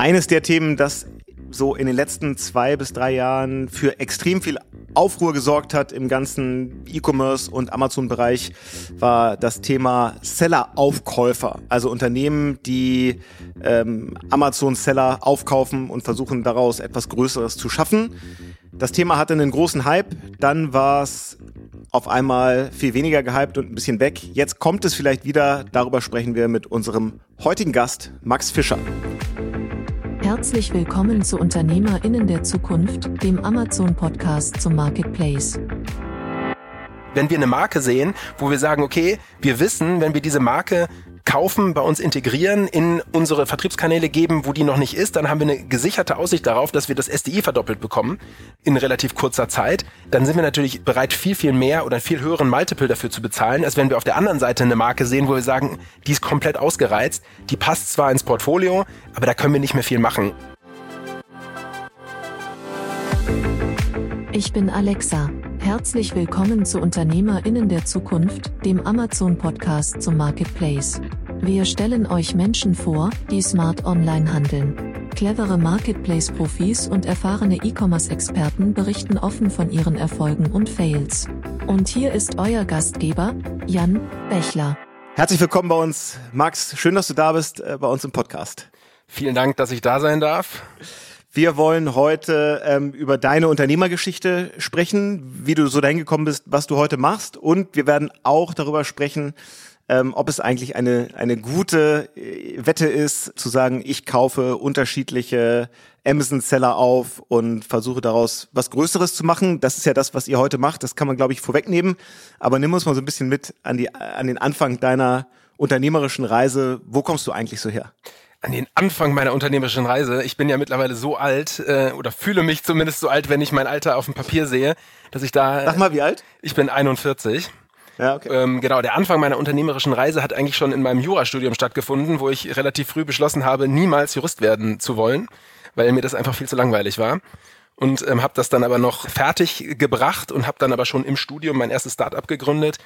Eines der Themen, das so in den letzten 2 bis 3 Jahren für extrem viel Aufruhr gesorgt hat im ganzen E-Commerce- und Amazon-Bereich, war das Thema Seller-Aufkäufer. Also Unternehmen, die Amazon-Seller aufkaufen und versuchen, daraus etwas Größeres zu schaffen. Das Thema hatte einen großen Hype, dann war es auf einmal viel weniger gehypt und ein bisschen weg. Jetzt kommt es vielleicht wieder, darüber sprechen wir mit unserem heutigen Gast Max Fischer. Herzlich willkommen zu UnternehmerInnen der Zukunft, dem Amazon-Podcast zum Marketplace. Wenn wir eine Marke sehen, wo wir sagen, okay, wir wissen, wenn wir diese Marke kaufen, bei uns integrieren, in unsere Vertriebskanäle geben, wo die noch nicht ist, dann haben wir eine gesicherte Aussicht darauf, dass wir das SDI verdoppelt bekommen in relativ kurzer Zeit. Dann sind wir natürlich bereit, viel, viel mehr oder einen viel höheren Multiple dafür zu bezahlen, als wenn wir auf der anderen Seite eine Marke sehen, wo wir sagen, die ist komplett ausgereizt, die passt zwar ins Portfolio, aber da können wir nicht mehr viel machen. Ich bin Alexa. Herzlich willkommen zu UnternehmerInnen der Zukunft, dem Amazon-Podcast zum Marketplace. Wir stellen euch Menschen vor, die smart online handeln. Clevere Marketplace-Profis und erfahrene E-Commerce-Experten berichten offen von ihren Erfolgen und Fails. Und hier ist euer Gastgeber, Jan Bächler. Herzlich willkommen bei uns, Max. Schön, dass du da bist bei uns im Podcast. Vielen Dank, dass ich da sein darf. Wir wollen heute über deine Unternehmergeschichte sprechen, wie du so dahin gekommen bist, was du heute machst. Und wir werden auch darüber sprechen, ob es eigentlich eine gute Wette ist, zu sagen, ich kaufe unterschiedliche Amazon-Seller auf und versuche daraus was Größeres zu machen. Das ist ja das, was ihr heute macht. Das kann man, glaube ich, vorwegnehmen. Aber nimm uns mal so ein bisschen mit an den Anfang deiner unternehmerischen Reise. Wo kommst du eigentlich so her? An den Anfang meiner unternehmerischen Reise. Ich bin ja mittlerweile so alt, oder fühle mich zumindest so alt, wenn ich mein Alter auf dem Papier sehe, dass ich da... Sag mal, wie alt? Ich bin 41. Ja, okay. Genau, der Anfang meiner unternehmerischen Reise hat eigentlich schon in meinem Jurastudium stattgefunden, wo ich relativ früh beschlossen habe, niemals Jurist werden zu wollen, weil mir das einfach viel zu langweilig war. Und habe das dann aber noch fertig gebracht und habe dann aber schon im Studium mein erstes Start-up gegründet.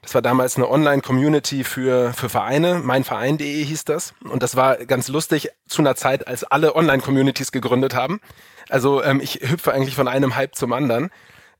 Das war damals eine Online-Community für Vereine, meinverein.de hieß das. Und das war ganz lustig zu einer Zeit, als alle Online-Communities gegründet haben. Also ich hüpfe eigentlich von einem Hype zum anderen.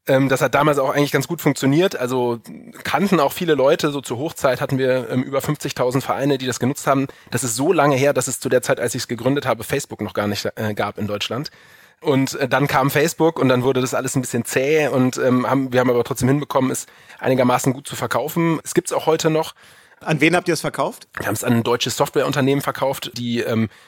Das hat damals auch eigentlich ganz gut funktioniert. Also kannten auch viele Leute, so zur Hochzeit hatten wir über 50.000 Vereine, die das genutzt haben. Das ist so lange her, dass es zu der Zeit, als ich es gegründet habe, Facebook noch gar nicht gab in Deutschland. Und dann kam Facebook und dann wurde das alles ein bisschen zäh und wir haben aber trotzdem hinbekommen, es einigermaßen gut zu verkaufen. Es gibt's auch heute noch. An wen habt ihr es verkauft? Wir haben es an ein deutsches Softwareunternehmen verkauft, die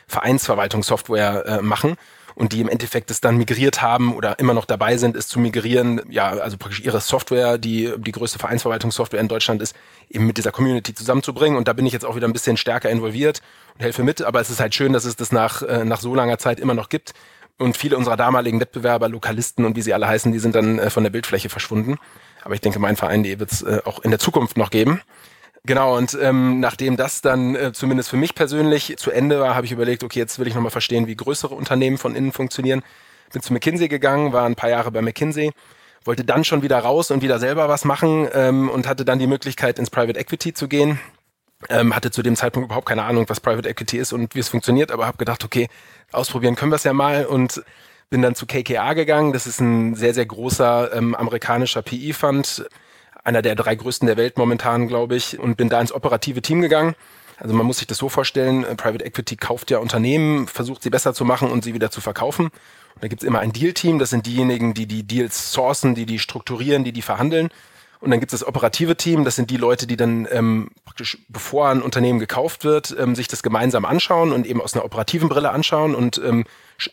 Vereinsverwaltungssoftware machen und die im Endeffekt es dann migriert haben oder immer noch dabei sind, es zu migrieren. Ja, also praktisch ihre Software, die größte Vereinsverwaltungssoftware in Deutschland ist, eben mit dieser Community zusammenzubringen. Und da bin ich jetzt auch wieder ein bisschen stärker involviert und helfe mit. Aber es ist halt schön, dass es das nach so langer Zeit immer noch gibt. Und viele unserer damaligen Wettbewerber, Lokalisten und wie sie alle heißen, die sind dann von der Bildfläche verschwunden. Aber ich denke, meinverein.de wird es auch in der Zukunft noch geben. Genau, und nachdem das dann zumindest für mich persönlich zu Ende war, habe ich überlegt, okay, jetzt will ich nochmal verstehen, wie größere Unternehmen von innen funktionieren. Bin zu McKinsey gegangen, war ein paar Jahre bei McKinsey, wollte dann schon wieder raus und wieder selber was machen und hatte dann die Möglichkeit, ins Private Equity zu gehen. Hatte zu dem Zeitpunkt überhaupt keine Ahnung, was Private Equity ist und wie es funktioniert, aber habe gedacht, okay, ausprobieren können wir es ja mal und bin dann zu KKR gegangen. Das ist ein sehr, sehr großer amerikanischer PE-Fund, einer der 3 größten der Welt momentan, glaube ich, und bin da ins operative Team gegangen. Also man muss sich das so vorstellen, Private Equity kauft ja Unternehmen, versucht sie besser zu machen und sie wieder zu verkaufen. Und da gibt's immer ein Deal-Team, das sind diejenigen, die die Deals sourcen, die die strukturieren, die die verhandeln. Und dann gibt es das operative Team, das sind die Leute, die dann praktisch, bevor ein Unternehmen gekauft wird, sich das gemeinsam anschauen und eben aus einer operativen Brille anschauen und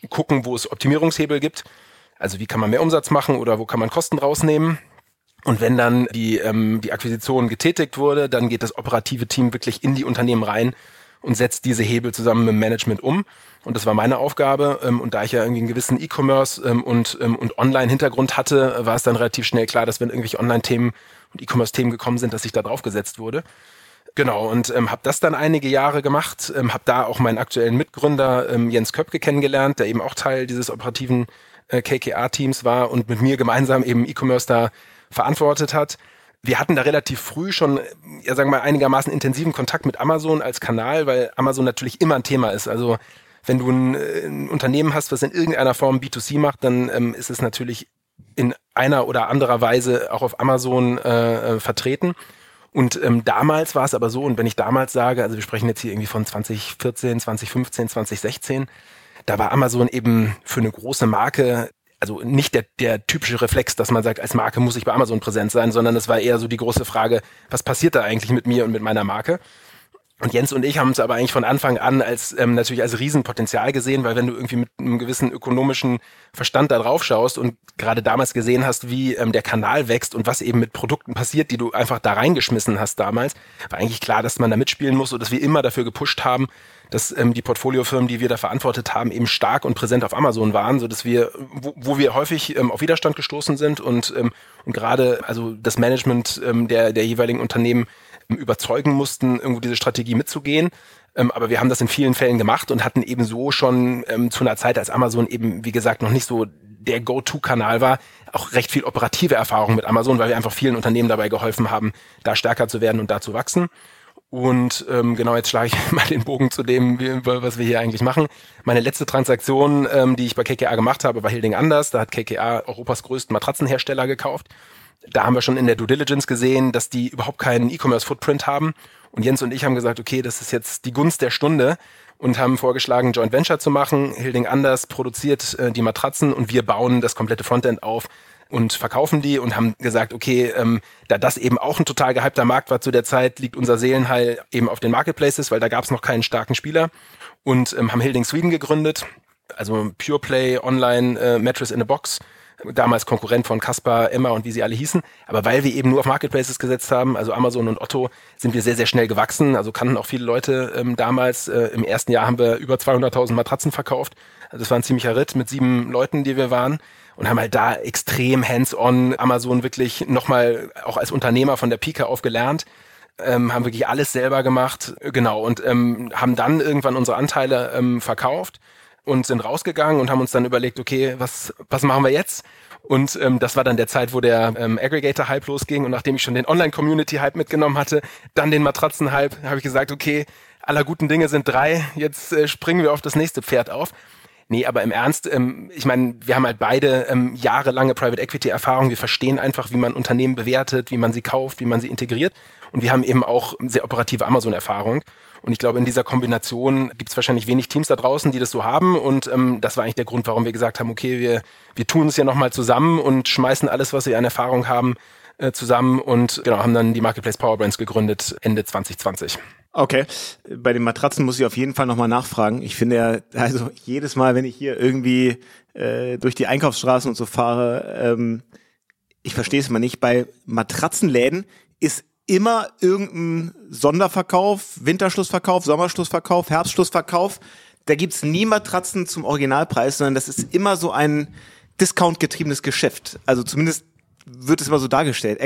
gucken, wo es Optimierungshebel gibt. Also wie kann man mehr Umsatz machen oder wo kann man Kosten rausnehmen. Und wenn dann die Akquisition getätigt wurde, dann geht das operative Team wirklich in die Unternehmen rein und setzt diese Hebel zusammen mit dem Management um. Und das war meine Aufgabe. Und da ich ja irgendwie einen gewissen E-Commerce und Online-Hintergrund hatte, war es dann relativ schnell klar, dass wenn irgendwelche Online-Themen und E-Commerce-Themen gekommen sind, dass ich da drauf gesetzt wurde. Genau, und habe das dann einige Jahre gemacht, habe da auch meinen aktuellen Mitgründer Jens Köpke kennengelernt, der eben auch Teil dieses operativen KKR-Teams war und mit mir gemeinsam eben E-Commerce da verantwortet hat. Wir hatten da relativ früh schon, ja sagen wir mal, einigermaßen intensiven Kontakt mit Amazon als Kanal, weil Amazon natürlich immer ein Thema ist. Also wenn du ein Unternehmen hast, was in irgendeiner Form B2C macht, dann ist es natürlich in einer oder anderer Weise auch auf Amazon vertreten. Und damals war es aber so, und wenn ich damals sage, also wir sprechen jetzt hier irgendwie von 2014, 2015, 2016, da war Amazon eben für eine große Marke, also nicht der typische Reflex, dass man sagt, als Marke muss ich bei Amazon präsent sein, sondern es war eher so die große Frage, was passiert da eigentlich mit mir und mit meiner Marke? Und Jens und ich haben es aber eigentlich von Anfang an als natürlich als Riesenpotenzial gesehen, weil wenn du irgendwie mit einem gewissen ökonomischen Verstand da drauf schaust und gerade damals gesehen hast, wie der Kanal wächst und was eben mit Produkten passiert, die du einfach da reingeschmissen hast damals, war eigentlich klar, dass man da mitspielen muss und dass wir immer dafür gepusht haben, dass die Portfoliofirmen, die wir da verantwortet haben, eben stark und präsent auf Amazon waren, so dass wir, wo wir häufig auf Widerstand gestoßen sind und gerade also das Management der jeweiligen Unternehmen überzeugen mussten, irgendwo diese Strategie mitzugehen. Aber wir haben das in vielen Fällen gemacht und hatten eben so schon zu einer Zeit, als Amazon eben, wie gesagt, noch nicht so der Go-To-Kanal war, auch recht viel operative Erfahrung mit Amazon, weil wir einfach vielen Unternehmen dabei geholfen haben, da stärker zu werden und da zu wachsen. Und genau, jetzt schlage ich mal den Bogen zu dem, was wir hier eigentlich machen. Meine letzte Transaktion, die ich bei KKR gemacht habe, war Hilding Anders. Da hat KKR Europas größten Matratzenhersteller gekauft. Da haben wir schon in der Due Diligence gesehen, dass die überhaupt keinen E-Commerce-Footprint haben. Und Jens und ich haben gesagt, okay, das ist jetzt die Gunst der Stunde und haben vorgeschlagen, Joint Venture zu machen. Hilding Anders produziert die Matratzen und wir bauen das komplette Frontend auf und verkaufen die und haben gesagt, okay, da das eben auch ein total gehypter Markt war zu der Zeit, liegt unser Seelenheil eben auf den Marketplaces, weil da gab es noch keinen starken Spieler und haben Hilding Sweden gegründet, also Pure Play, Online, Mattress in a Box. Damals Konkurrent von Kasper, Emma und wie sie alle hießen. Aber weil wir eben nur auf Marketplaces gesetzt haben, also Amazon und Otto, sind wir sehr, sehr schnell gewachsen. Also kannten auch viele Leute damals. Im ersten Jahr haben wir über 200.000 Matratzen verkauft. Also das war ein ziemlicher Ritt mit 7 Leuten, die wir waren. Und haben halt da extrem hands-on Amazon wirklich nochmal auch als Unternehmer von der Pike auf gelernt. Haben wirklich alles selber gemacht. Genau, und haben dann irgendwann unsere Anteile verkauft. Und sind rausgegangen und haben uns dann überlegt, okay, was machen wir jetzt? Und das war dann der Zeit, wo der Aggregator-Hype losging. Und nachdem ich schon den Online-Community-Hype mitgenommen hatte, dann den Matratzen-Hype, habe ich gesagt, okay, aller guten Dinge sind 3, jetzt springen wir auf das nächste Pferd auf. Nee, aber im Ernst, ich meine, wir haben halt beide jahrelange Private-Equity-Erfahrung. Wir verstehen einfach, wie man Unternehmen bewertet, wie man sie kauft, wie man sie integriert. Und wir haben eben auch sehr operative Amazon-Erfahrung. Und ich glaube, in dieser Kombination gibt es wahrscheinlich wenig Teams da draußen, die das so haben. Und das war eigentlich der Grund, warum wir gesagt haben, okay, wir tun es ja nochmal zusammen und schmeißen alles, was wir an Erfahrung haben, zusammen. Und genau, haben dann die Marketplace Power Brands gegründet Ende 2020. Okay, bei den Matratzen muss ich auf jeden Fall nochmal nachfragen. Ich finde ja, also jedes Mal, wenn ich hier irgendwie durch die Einkaufsstraßen und so fahre, ich verstehe es mal nicht, bei Matratzenläden ist immer irgendein Sonderverkauf, Winterschlussverkauf, Sommerschlussverkauf, Herbstschlussverkauf. Da gibt's nie Matratzen zum Originalpreis, sondern das ist immer so ein discountgetriebenes Geschäft. Also zumindest wird es immer so dargestellt.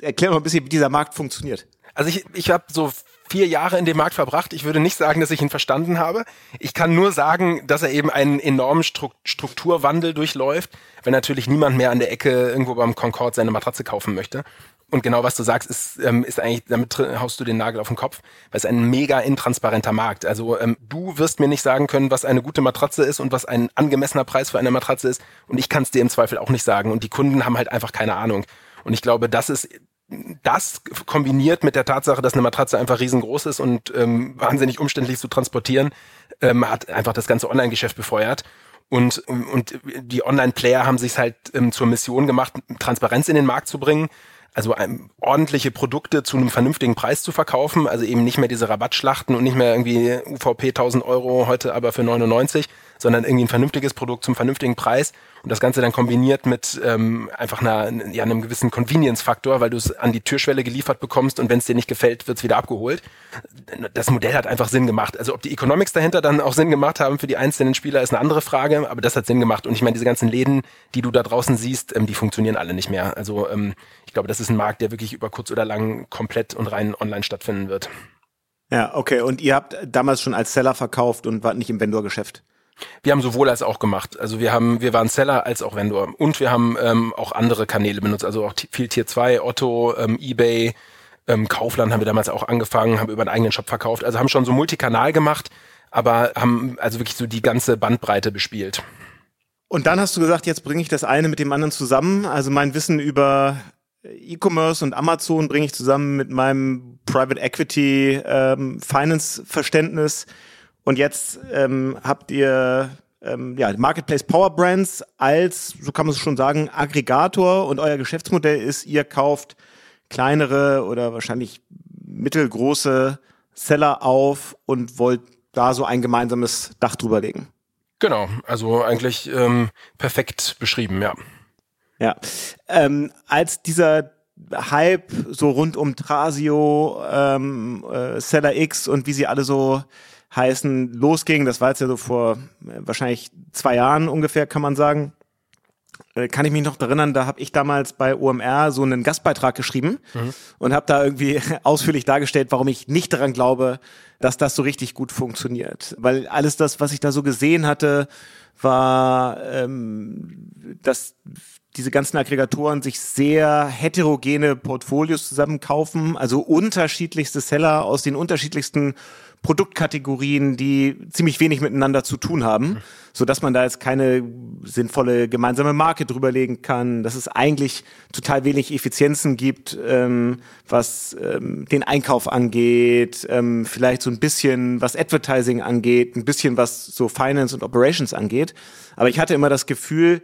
Erklär mal ein bisschen, wie dieser Markt funktioniert. Also ich habe so 4 Jahre in dem Markt verbracht. Ich würde nicht sagen, dass ich ihn verstanden habe. Ich kann nur sagen, dass er eben einen enormen Strukturwandel durchläuft, wenn natürlich niemand mehr an der Ecke irgendwo beim Concord seine Matratze kaufen möchte. Und genau, was du sagst, ist eigentlich, damit haust du den Nagel auf den Kopf, weil es ein mega intransparenter Markt. Also du wirst mir nicht sagen können, was eine gute Matratze ist und was ein angemessener Preis für eine Matratze ist. Und ich kann es dir im Zweifel auch nicht sagen. Und die Kunden haben halt einfach keine Ahnung. Und ich glaube, das kombiniert mit der Tatsache, dass eine Matratze einfach riesengroß ist und wahnsinnig umständlich zu transportieren, hat einfach das ganze Online-Geschäft befeuert. Und die Online-Player haben sich halt zur Mission gemacht, Transparenz in den Markt zu bringen. Also ordentliche Produkte zu einem vernünftigen Preis zu verkaufen, also eben nicht mehr diese Rabattschlachten und nicht mehr irgendwie UVP 1.000 €, heute aber für 99, sondern irgendwie ein vernünftiges Produkt zum vernünftigen Preis und das Ganze dann kombiniert mit einfach einem gewissen Convenience-Faktor, weil du es an die Türschwelle geliefert bekommst und wenn es dir nicht gefällt, wird es wieder abgeholt. Das Modell hat einfach Sinn gemacht. Also ob die Economics dahinter dann auch Sinn gemacht haben für die einzelnen Spieler, ist eine andere Frage, aber das hat Sinn gemacht und ich meine, diese ganzen Läden, die du da draußen siehst, die funktionieren alle nicht mehr. Also ich glaube, das ist ein Markt, der wirklich über kurz oder lang komplett und rein online stattfinden wird. Ja, okay. Und ihr habt damals schon als Seller verkauft und wart nicht im Vendor-Geschäft? Wir haben sowohl als auch gemacht. Also wir waren Seller als auch Vendor. Und wir haben auch andere Kanäle benutzt. Also auch viel Tier 2, Otto, eBay, Kaufland haben wir damals auch angefangen, haben über einen eigenen Shop verkauft. Also haben schon so Multikanal gemacht. aber haben also wirklich so die ganze Bandbreite bespielt. Und dann hast du gesagt, jetzt bringe ich das eine mit dem anderen zusammen. Also mein Wissen über E-Commerce und Amazon bringe ich zusammen mit meinem Private Equity Finance-Verständnis. Und jetzt habt ihr Marketplace Power Brands als, so kann man es schon sagen, Aggregator. Und euer Geschäftsmodell ist, ihr kauft kleinere oder wahrscheinlich mittelgroße Seller auf und wollt da so ein gemeinsames Dach drüber legen. Genau, also eigentlich perfekt beschrieben, ja. Ja, als dieser Hype so rund um Trasio, Seller X und wie sie alle so heißen, losging, das war jetzt ja so vor wahrscheinlich 2 Jahren ungefähr, kann man sagen, kann ich mich noch erinnern, da habe ich damals bei OMR so einen Gastbeitrag geschrieben und habe da irgendwie ausführlich dargestellt, warum ich nicht daran glaube, dass das so richtig gut funktioniert. Weil alles das, was ich da so gesehen hatte, war, dass diese ganzen Aggregatoren sich sehr heterogene Portfolios zusammenkaufen, also unterschiedlichste Seller aus den unterschiedlichsten Produktkategorien, die ziemlich wenig miteinander zu tun haben, sodass man da jetzt keine sinnvolle gemeinsame Marke drüberlegen kann, dass es eigentlich total wenig Effizienzen gibt, was den Einkauf angeht, vielleicht so ein bisschen was Advertising angeht, ein bisschen was so Finance und Operations angeht. Aber ich hatte immer das Gefühl,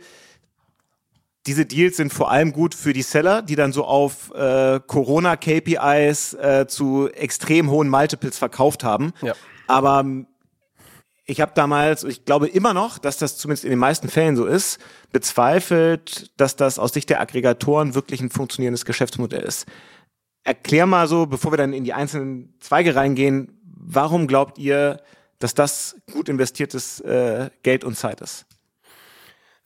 diese Deals sind vor allem gut für die Seller, die dann so auf Corona-KPIs zu extrem hohen Multiples verkauft haben. Ja. Aber ich habe damals, ich glaube immer noch, dass das zumindest in den meisten Fällen so ist, bezweifelt, dass das aus Sicht der Aggregatoren wirklich ein funktionierendes Geschäftsmodell ist. Erklär mal so, bevor wir dann in die einzelnen Zweige reingehen, warum glaubt ihr, dass das gut investiertes Geld und Zeit ist?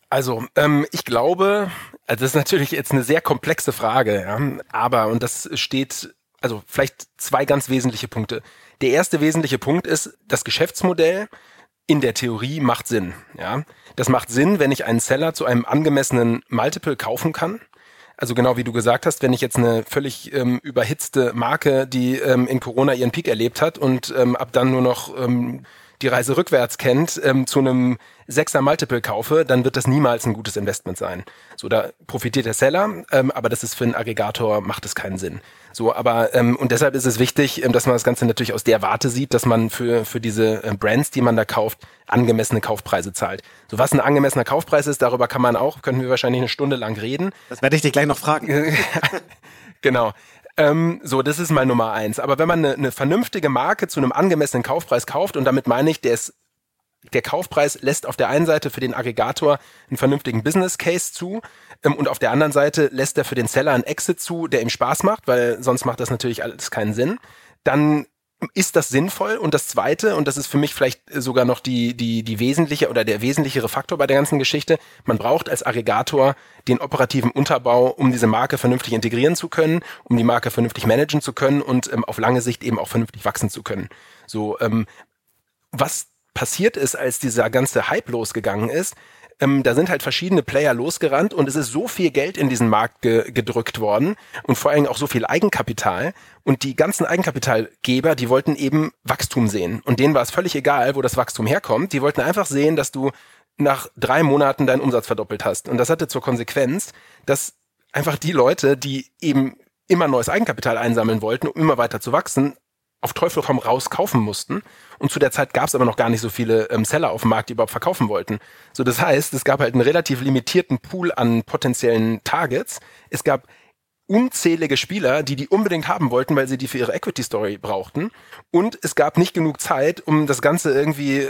Also, ich glaube, also das ist natürlich jetzt eine sehr komplexe Frage, ja, aber, und das steht, also vielleicht 2 ganz wesentliche Punkte. Der erste wesentliche Punkt ist, das Geschäftsmodell in der Theorie macht Sinn. Ja, das macht Sinn, wenn ich einen Seller zu einem angemessenen Multiple kaufen kann. Also genau wie du gesagt hast, wenn ich jetzt eine völlig überhitzte Marke, die in Corona ihren Peak erlebt hat und ab dann nur noch die Reise rückwärts kennt, zu einem 6er Multiple kaufe, dann wird das niemals ein gutes Investment sein. So, da profitiert der Seller, aber das ist für einen Aggregator, macht das keinen Sinn. So, aber, und deshalb ist es wichtig, dass man das Ganze natürlich aus der Warte sieht, dass man für diese Brands, die man da kauft, angemessene Kaufpreise zahlt. So, was ein angemessener Kaufpreis ist, darüber kann man auch, können wir wahrscheinlich eine Stunde lang reden. Das werde ich dich gleich noch fragen. Genau. So, das ist mal Nummer 1. Aber wenn man eine vernünftige Marke zu einem angemessenen Kaufpreis kauft, und damit meine ich, der Kaufpreis lässt auf der einen Seite für den Aggregator einen vernünftigen Business Case zu, und auf der anderen Seite lässt er für den Seller einen Exit zu, der ihm Spaß macht, weil sonst macht das natürlich alles keinen Sinn, dann ist das sinnvoll. Und das Zweite, und das ist für mich vielleicht sogar noch die wesentliche oder der wesentlichere Faktor bei der ganzen Geschichte, man braucht als Aggregator den operativen Unterbau, um diese Marke vernünftig integrieren zu können, um die Marke vernünftig managen zu können und auf lange Sicht eben auch vernünftig wachsen zu können. So, was passiert ist, als dieser ganze Hype losgegangen ist, da sind halt verschiedene Player losgerannt und es ist so viel Geld in diesen Markt gedrückt worden und vor allem auch so viel Eigenkapital, und die ganzen Eigenkapitalgeber, die wollten eben Wachstum sehen, und denen war es völlig egal, wo das Wachstum herkommt, die wollten einfach sehen, dass du nach 3 Monaten deinen Umsatz verdoppelt hast, und das hatte zur Konsequenz, dass einfach die Leute, die eben immer neues Eigenkapital einsammeln wollten, um immer weiter zu wachsen, auf Teufel komm raus kaufen mussten. Und zu der Zeit gab es aber noch gar nicht so viele Seller auf dem Markt, die überhaupt verkaufen wollten. So, das heißt, es gab halt einen relativ limitierten Pool an potenziellen Targets. Es gab unzählige Spieler, die unbedingt haben wollten, weil sie die für ihre Equity-Story brauchten. Und es gab nicht genug Zeit, um das Ganze irgendwie,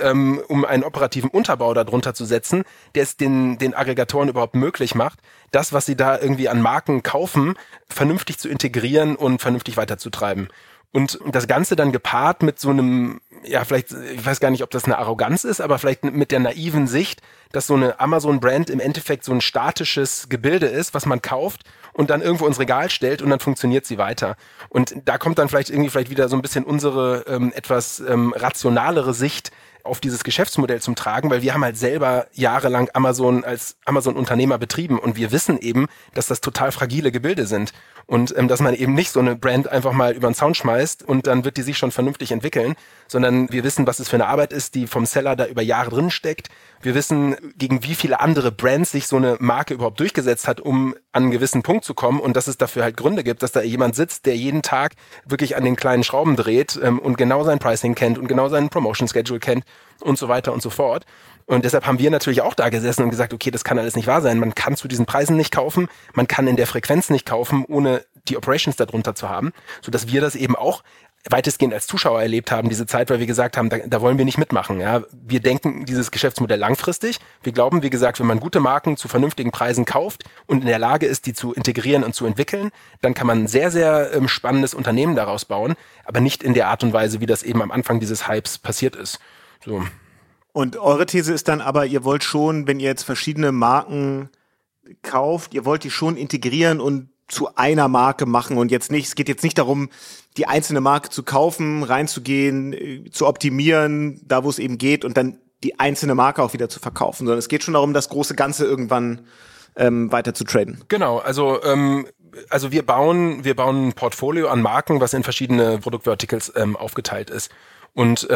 um einen operativen Unterbau darunter zu setzen, der es den Aggregatoren überhaupt möglich macht, das, was sie da irgendwie an Marken kaufen, vernünftig zu integrieren und vernünftig weiterzutreiben. Und das Ganze dann gepaart mit so einem, ja, vielleicht, ich weiß gar nicht, ob das eine Arroganz ist, aber vielleicht mit der naiven Sicht, dass so eine Amazon-Brand im Endeffekt so ein statisches Gebilde ist, was man kauft und dann irgendwo ins Regal stellt und dann funktioniert sie weiter. Und da kommt dann vielleicht wieder so ein bisschen unsere etwas rationalere Sicht auf dieses Geschäftsmodell zum Tragen, weil wir haben halt selber jahrelang Amazon als Amazon-Unternehmer betrieben und wir wissen eben, dass das total fragile Gebilde sind und dass man eben nicht so eine Brand einfach mal über den Zaun schmeißt und dann wird die sich schon vernünftig entwickeln, sondern wir wissen, was es für eine Arbeit ist, die vom Seller da über Jahre drin steckt. Wir wissen, gegen wie viele andere Brands sich so eine Marke überhaupt durchgesetzt hat, um an einen gewissen Punkt zu kommen und dass es dafür halt Gründe gibt, dass da jemand sitzt, der jeden Tag wirklich an den kleinen Schrauben dreht und genau sein Pricing kennt und genau seinen Promotion-Schedule kennt und so weiter und so fort. Und deshalb haben wir natürlich auch da gesessen und gesagt, okay, das kann alles nicht wahr sein. Man kann zu diesen Preisen nicht kaufen, man kann in der Frequenz nicht kaufen, ohne die Operations darunter zu haben, sodass wir das eben auch weitestgehend als Zuschauer erlebt haben, diese Zeit, weil wir gesagt haben, da wollen wir nicht mitmachen. Ja. Wir denken dieses Geschäftsmodell langfristig. Wir glauben, wie gesagt, wenn man gute Marken zu vernünftigen Preisen kauft und in der Lage ist, die zu integrieren und zu entwickeln, dann kann man ein sehr, sehr spannendes Unternehmen daraus bauen, aber nicht in der Art und Weise, wie das eben am Anfang dieses Hypes passiert ist. So. Und eure These ist dann aber, ihr wollt schon, wenn ihr jetzt verschiedene Marken kauft, ihr wollt die schon integrieren und zu einer Marke machen und jetzt nicht, es geht jetzt nicht darum, die einzelne Marke zu kaufen, reinzugehen, zu optimieren, da wo es eben geht und dann die einzelne Marke auch wieder zu verkaufen, sondern es geht schon darum, das große Ganze irgendwann weiter zu traden. Genau, also wir bauen ein Portfolio an Marken, was in verschiedene Produktverticals aufgeteilt ist. Und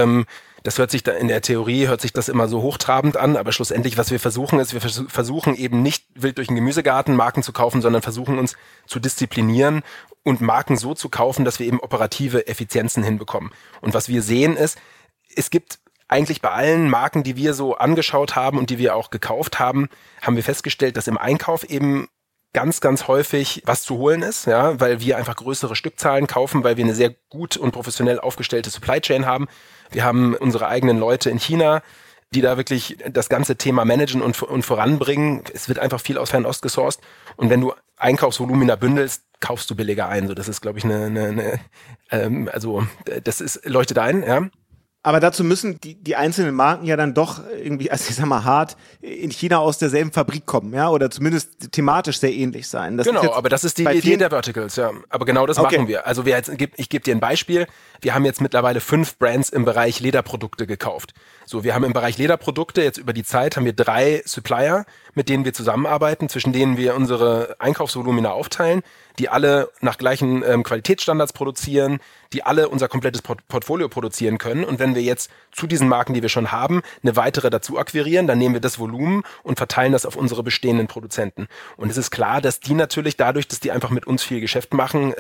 das hört sich da in der Theorie immer so hochtrabend an, aber schlussendlich, was wir versuchen, ist, wir versuchen eben nicht wild durch den Gemüsegarten Marken zu kaufen, sondern versuchen uns zu disziplinieren und Marken so zu kaufen, dass wir eben operative Effizienzen hinbekommen. Und was wir sehen ist, es gibt eigentlich bei allen Marken, die wir so angeschaut haben und die wir auch gekauft haben, haben wir festgestellt, dass im Einkauf eben ganz, ganz häufig was zu holen ist, ja, weil wir einfach größere Stückzahlen kaufen, weil wir eine sehr gut und professionell aufgestellte Supply Chain haben. Wir haben unsere eigenen Leute in China, die da wirklich das ganze Thema managen und voranbringen. Es wird einfach viel aus Fernost gesourced. Und wenn du Einkaufsvolumina bündelst, kaufst du billiger ein. So, das ist, glaube ich, das ist leuchtet ein, ja. Aber dazu müssen die einzelnen Marken ja dann doch irgendwie, also ich sag mal hart, in China aus derselben Fabrik kommen, ja, oder zumindest thematisch sehr ähnlich sein. Das genau, aber das ist die Idee der Verticals, ja. Aber genau das machen wir. Also ich gebe dir ein Beispiel. Wir haben jetzt mittlerweile 5 Brands im Bereich Lederprodukte gekauft. So, wir haben im Bereich Lederprodukte jetzt über die Zeit haben wir 3 Supplier, mit denen wir zusammenarbeiten, zwischen denen wir unsere Einkaufsvolumina aufteilen, die alle nach gleichen Qualitätsstandards produzieren, die alle unser komplettes Portfolio produzieren können. Und wenn wir jetzt zu diesen Marken, die wir schon haben, eine weitere dazu akquirieren, dann nehmen wir das Volumen und verteilen das auf unsere bestehenden Produzenten. Und es ist klar, dass die natürlich dadurch, dass die einfach mit uns viel Geschäft machen,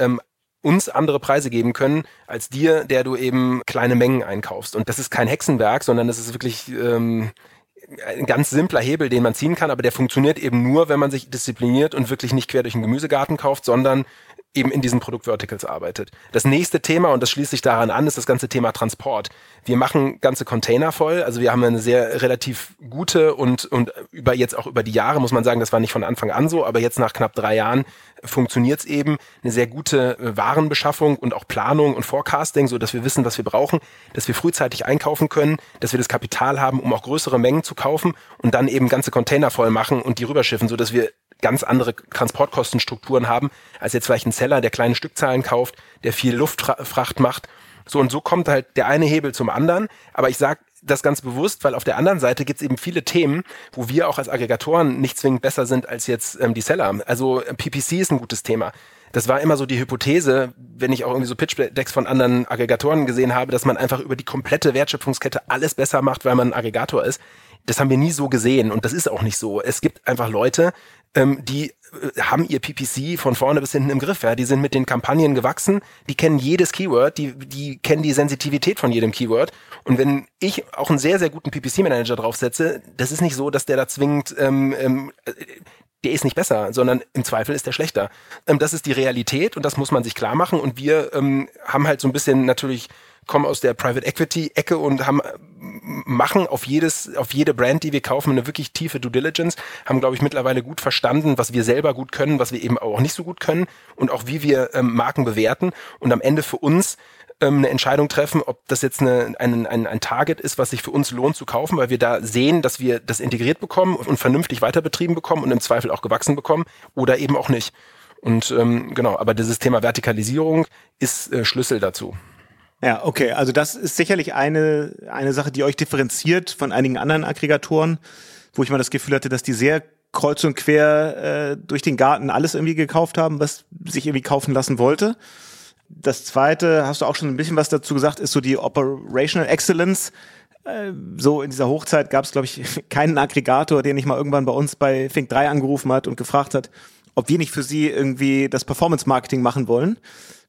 uns andere Preise geben können als dir, der du eben kleine Mengen einkaufst. Und das ist kein Hexenwerk, sondern das ist wirklich ein ganz simpler Hebel, den man ziehen kann, aber der funktioniert eben nur, wenn man sich diszipliniert und wirklich nicht quer durch den Gemüsegarten kauft, sondern eben in diesen Produktverticals arbeitet. Das nächste Thema, und das schließt sich daran an, ist das ganze Thema Transport. Wir machen ganze Container voll, also wir haben eine sehr relativ gute und über die Jahre, muss man sagen, das war nicht von Anfang an so, aber jetzt nach knapp 3 Jahren funktioniert es eben, eine sehr gute Warenbeschaffung und auch Planung und Forecasting, so dass wir wissen, was wir brauchen, dass wir frühzeitig einkaufen können, dass wir das Kapital haben, um auch größere Mengen zu kaufen und dann eben ganze Container voll machen und die rüberschiffen, so dass wir ganz andere Transportkostenstrukturen haben, als jetzt vielleicht ein Seller, der kleine Stückzahlen kauft, der viel Luftfracht macht. So und so kommt halt der eine Hebel zum anderen. Aber ich sage das ganz bewusst, weil auf der anderen Seite gibt es eben viele Themen, wo wir auch als Aggregatoren nicht zwingend besser sind als jetzt die Seller. Also PPC ist ein gutes Thema. Das war immer so die Hypothese, wenn ich auch irgendwie so Pitch-Decks von anderen Aggregatoren gesehen habe, dass man einfach über die komplette Wertschöpfungskette alles besser macht, weil man ein Aggregator ist. Das haben wir nie so gesehen und das ist auch nicht so. Es gibt einfach Leute, die haben ihr PPC von vorne bis hinten im Griff. Ja? Die sind mit den Kampagnen gewachsen, die kennen jedes Keyword, die kennen die Sensitivität von jedem Keyword. Und wenn ich auch einen sehr, sehr guten PPC-Manager draufsetze, das ist nicht so, dass der da zwingend, der ist nicht besser, sondern im Zweifel ist der schlechter. Das ist die Realität und das muss man sich klar machen. Und wir haben halt so ein bisschen natürlich kommen aus der Private Equity Ecke und machen auf jede Brand, die wir kaufen, eine wirklich tiefe Due Diligence, haben, glaube ich, mittlerweile gut verstanden, was wir selber gut können, was wir eben auch nicht so gut können und auch wie wir Marken bewerten und am Ende für uns eine Entscheidung treffen, ob das jetzt ein Target ist, was sich für uns lohnt zu kaufen, weil wir da sehen, dass wir das integriert bekommen und vernünftig weiterbetrieben bekommen und im Zweifel auch gewachsen bekommen oder eben auch nicht. Und genau, aber dieses Thema Vertikalisierung ist Schlüssel dazu. Ja, okay. Also das ist sicherlich eine Sache, die euch differenziert von einigen anderen Aggregatoren, wo ich mal das Gefühl hatte, dass die sehr kreuz und quer durch den Garten alles irgendwie gekauft haben, was sich irgendwie kaufen lassen wollte. Das Zweite, hast du auch schon ein bisschen was dazu gesagt, ist so die Operational Excellence. So in dieser Hochzeit gab es, glaube ich, keinen Aggregator, der nicht mal irgendwann bei uns bei Fink3 angerufen hat und gefragt hat, ob wir nicht für sie irgendwie das Performance-Marketing machen wollen.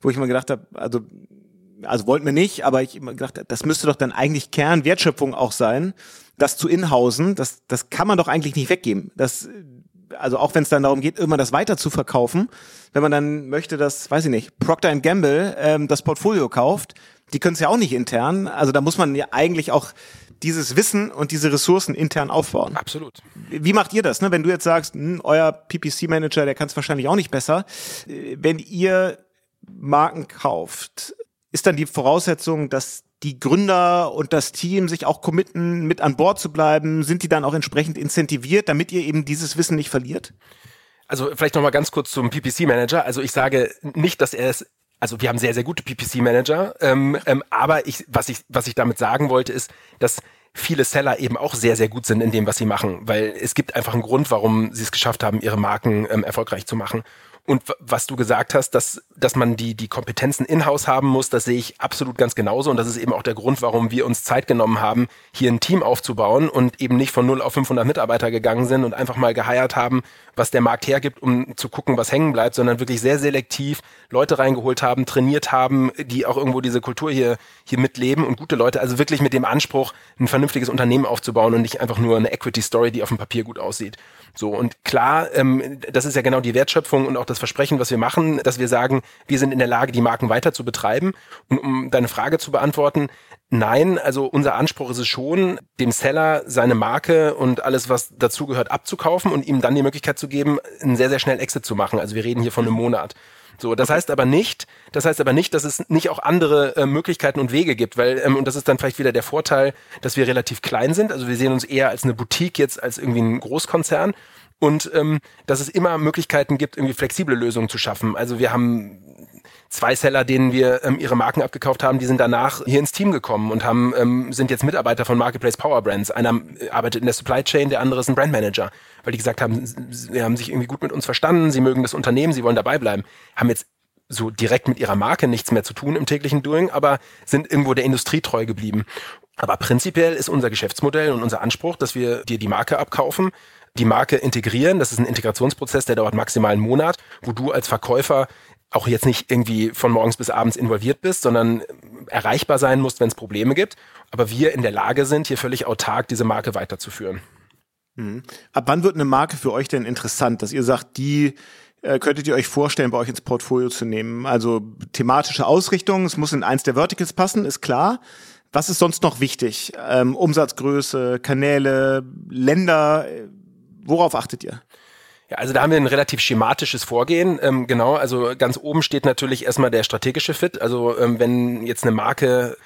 Wo ich mal gedacht habe, also wollten wir nicht, aber ich immer gedacht, das müsste doch dann eigentlich Kern Wertschöpfung auch sein, das zu inhausen, das kann man doch eigentlich nicht weggeben. Das, also auch wenn es dann darum geht, irgendwann das weiter zu verkaufen, wenn man dann möchte, dass, weiß ich nicht, Procter & Gamble das Portfolio kauft, die können es ja auch nicht intern, also da muss man ja eigentlich auch dieses Wissen und diese Ressourcen intern aufbauen. Absolut. Wie macht ihr das, ne? Wenn du jetzt sagst, euer PPC-Manager, der kann es wahrscheinlich auch nicht besser, wenn ihr Marken kauft, ist dann die Voraussetzung, dass die Gründer und das Team sich auch committen, mit an Bord zu bleiben? Sind die dann auch entsprechend incentiviert, damit ihr eben dieses Wissen nicht verliert? Also vielleicht nochmal ganz kurz zum PPC-Manager. Also ich sage nicht, dass er es... Also wir haben sehr, sehr gute PPC-Manager. Aber was ich damit sagen wollte, ist, dass viele Seller eben auch sehr, sehr gut sind in dem, was sie machen. Weil es gibt einfach einen Grund, warum sie es geschafft haben, ihre Marken erfolgreich zu machen. Und was du gesagt hast, dass man die Kompetenzen in-house haben muss, das sehe ich absolut ganz genauso. Und das ist eben auch der Grund, warum wir uns Zeit genommen haben, hier ein Team aufzubauen und eben nicht von 0 auf 500 Mitarbeiter gegangen sind und einfach mal geheiert haben, was der Markt hergibt, um zu gucken, was hängen bleibt, sondern wirklich sehr selektiv Leute reingeholt haben, trainiert haben, die auch irgendwo diese Kultur hier mitleben und gute Leute, also wirklich mit dem Anspruch, ein vernünftiges Unternehmen aufzubauen und nicht einfach nur eine Equity-Story, die auf dem Papier gut aussieht. So, und klar, das ist ja genau die Wertschöpfung und auch das Versprechen, was wir machen, dass wir sagen, wir sind in der Lage, die Marken weiter zu betreiben. Und um deine Frage zu beantworten, nein, also unser Anspruch ist es schon, dem Seller seine Marke und alles, was dazugehört, abzukaufen und ihm dann die Möglichkeit zu geben, einen sehr, sehr schnellen Exit zu machen. Also wir reden hier von einem Monat. So, das heißt aber nicht, dass es nicht auch andere Möglichkeiten und Wege gibt, weil, und das ist dann vielleicht wieder der Vorteil, dass wir relativ klein sind, also wir sehen uns eher als eine Boutique jetzt, als irgendwie ein Großkonzern. Und dass es immer Möglichkeiten gibt, irgendwie flexible Lösungen zu schaffen. Also wir haben 2 Seller, denen wir ihre Marken abgekauft haben, die sind danach hier ins Team gekommen und haben sind jetzt Mitarbeiter von Marketplace Power Brands. Einer arbeitet in der Supply Chain, der andere ist ein Brand Manager, weil die gesagt haben, sie haben sich irgendwie gut mit uns verstanden, sie mögen das Unternehmen, sie wollen dabei bleiben. Haben jetzt so direkt mit ihrer Marke nichts mehr zu tun im täglichen Doing, aber sind irgendwo der Industrie treu geblieben. Aber prinzipiell ist unser Geschäftsmodell und unser Anspruch, dass wir dir die Marke abkaufen, die Marke integrieren. Das ist ein Integrationsprozess, der dauert maximal einen Monat, wo du als Verkäufer auch jetzt nicht irgendwie von morgens bis abends involviert bist, sondern erreichbar sein musst, wenn es Probleme gibt. Aber wir in der Lage sind, hier völlig autark diese Marke weiterzuführen. Mhm. Ab wann wird eine Marke für euch denn interessant, dass ihr sagt, die könntet ihr euch vorstellen, bei euch ins Portfolio zu nehmen? Also thematische Ausrichtung, es muss in eins der Verticals passen, ist klar. Was ist sonst noch wichtig? Umsatzgröße, Kanäle, Länder... Worauf achtet ihr? Ja, also da haben wir ein relativ schematisches Vorgehen. Genau, also ganz oben steht natürlich erstmal der strategische Fit. Also wenn jetzt eine Marke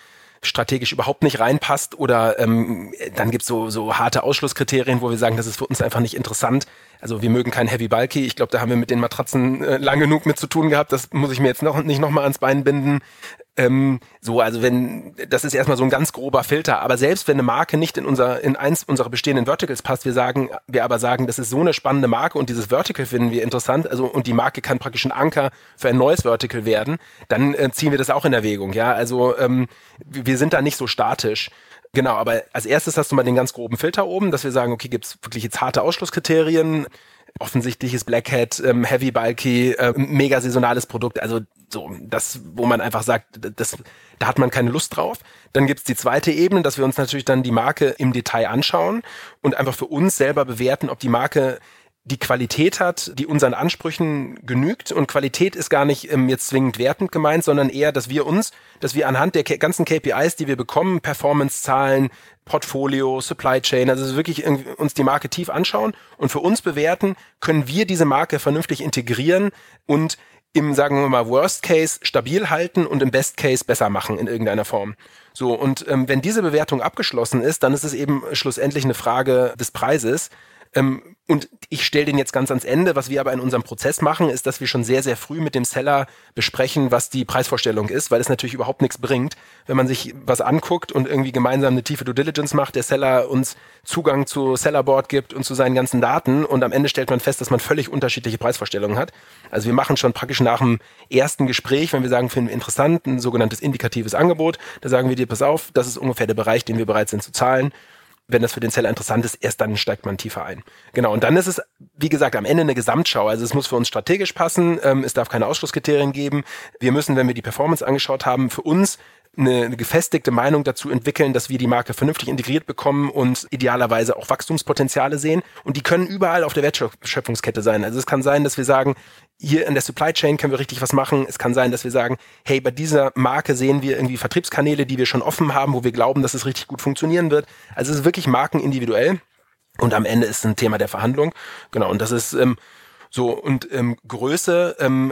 strategisch überhaupt nicht reinpasst oder dann gibt's so harte Ausschlusskriterien, wo wir sagen, das ist für uns einfach nicht interessant. Also wir mögen kein Heavy Bulky. Ich glaube, da haben wir mit den Matratzen lang genug mit zu tun gehabt. Das muss ich mir jetzt nicht nochmal ans Bein binden. Also wenn, das ist erstmal so ein ganz grober Filter. Aber selbst wenn eine Marke nicht in eins unserer bestehenden Verticals passt, wir sagen, das ist so eine spannende Marke und dieses Vertical finden wir interessant, also, und die Marke kann praktisch ein Anker für ein neues Vertical werden, dann ziehen wir das auch in Erwägung, ja. Also, wir sind da nicht so statisch. Genau, aber als erstes hast du mal den ganz groben Filter oben, dass wir sagen, okay, gibt's wirklich jetzt harte Ausschlusskriterien? Offensichtliches Black Hat, Heavy Bulky, mega saisonales Produkt, also so das, wo man einfach sagt, das, da hat man keine Lust drauf. Dann gibt's die zweite Ebene, dass wir uns natürlich dann die Marke im Detail anschauen und einfach für uns selber bewerten, ob die Marke die Qualität hat, die unseren Ansprüchen genügt. Und Qualität ist gar nicht jetzt zwingend wertend gemeint, sondern eher, dass wir anhand der ganzen KPIs, die wir bekommen, Performance-Zahlen, Portfolio, Supply Chain, also wirklich uns die Marke tief anschauen und für uns bewerten, können wir diese Marke vernünftig integrieren und im, sagen wir mal, Worst Case stabil halten und im Best Case besser machen in irgendeiner Form. So, und wenn diese Bewertung abgeschlossen ist, dann ist es eben schlussendlich eine Frage des Preises. Und ich stelle den jetzt ganz ans Ende. Was wir aber in unserem Prozess machen, ist, dass wir schon sehr, sehr früh mit dem Seller besprechen, was die Preisvorstellung ist, weil es natürlich überhaupt nichts bringt, wenn man sich was anguckt und irgendwie gemeinsam eine tiefe Due Diligence macht, der Seller uns Zugang zu Sellerboard gibt und zu seinen ganzen Daten und am Ende stellt man fest, dass man völlig unterschiedliche Preisvorstellungen hat. Also wir machen schon praktisch nach dem ersten Gespräch, wenn wir sagen, finden wir interessant, ein sogenanntes indikatives Angebot, da sagen wir dir, pass auf, das ist ungefähr der Bereich, den wir bereit sind zu zahlen. Wenn das für den Seller interessant ist, erst dann steigt man tiefer ein. Genau, und dann ist es, wie gesagt, am Ende eine Gesamtschau. Also es muss für uns strategisch passen, es darf keine Ausschlusskriterien geben. Wir müssen, wenn wir die Performance angeschaut haben, für uns eine gefestigte Meinung dazu entwickeln, dass wir die Marke vernünftig integriert bekommen und idealerweise auch Wachstumspotenziale sehen. Und die können überall auf der Wertschöpfungskette sein. Also es kann sein, dass wir sagen, hier in der Supply Chain können wir richtig was machen. Es kann sein, dass wir sagen, hey, bei dieser Marke sehen wir irgendwie Vertriebskanäle, die wir schon offen haben, wo wir glauben, dass es richtig gut funktionieren wird. Also es ist wirklich markenindividuell. Und am Ende ist es ein Thema der Verhandlung. Genau, und das ist Größe.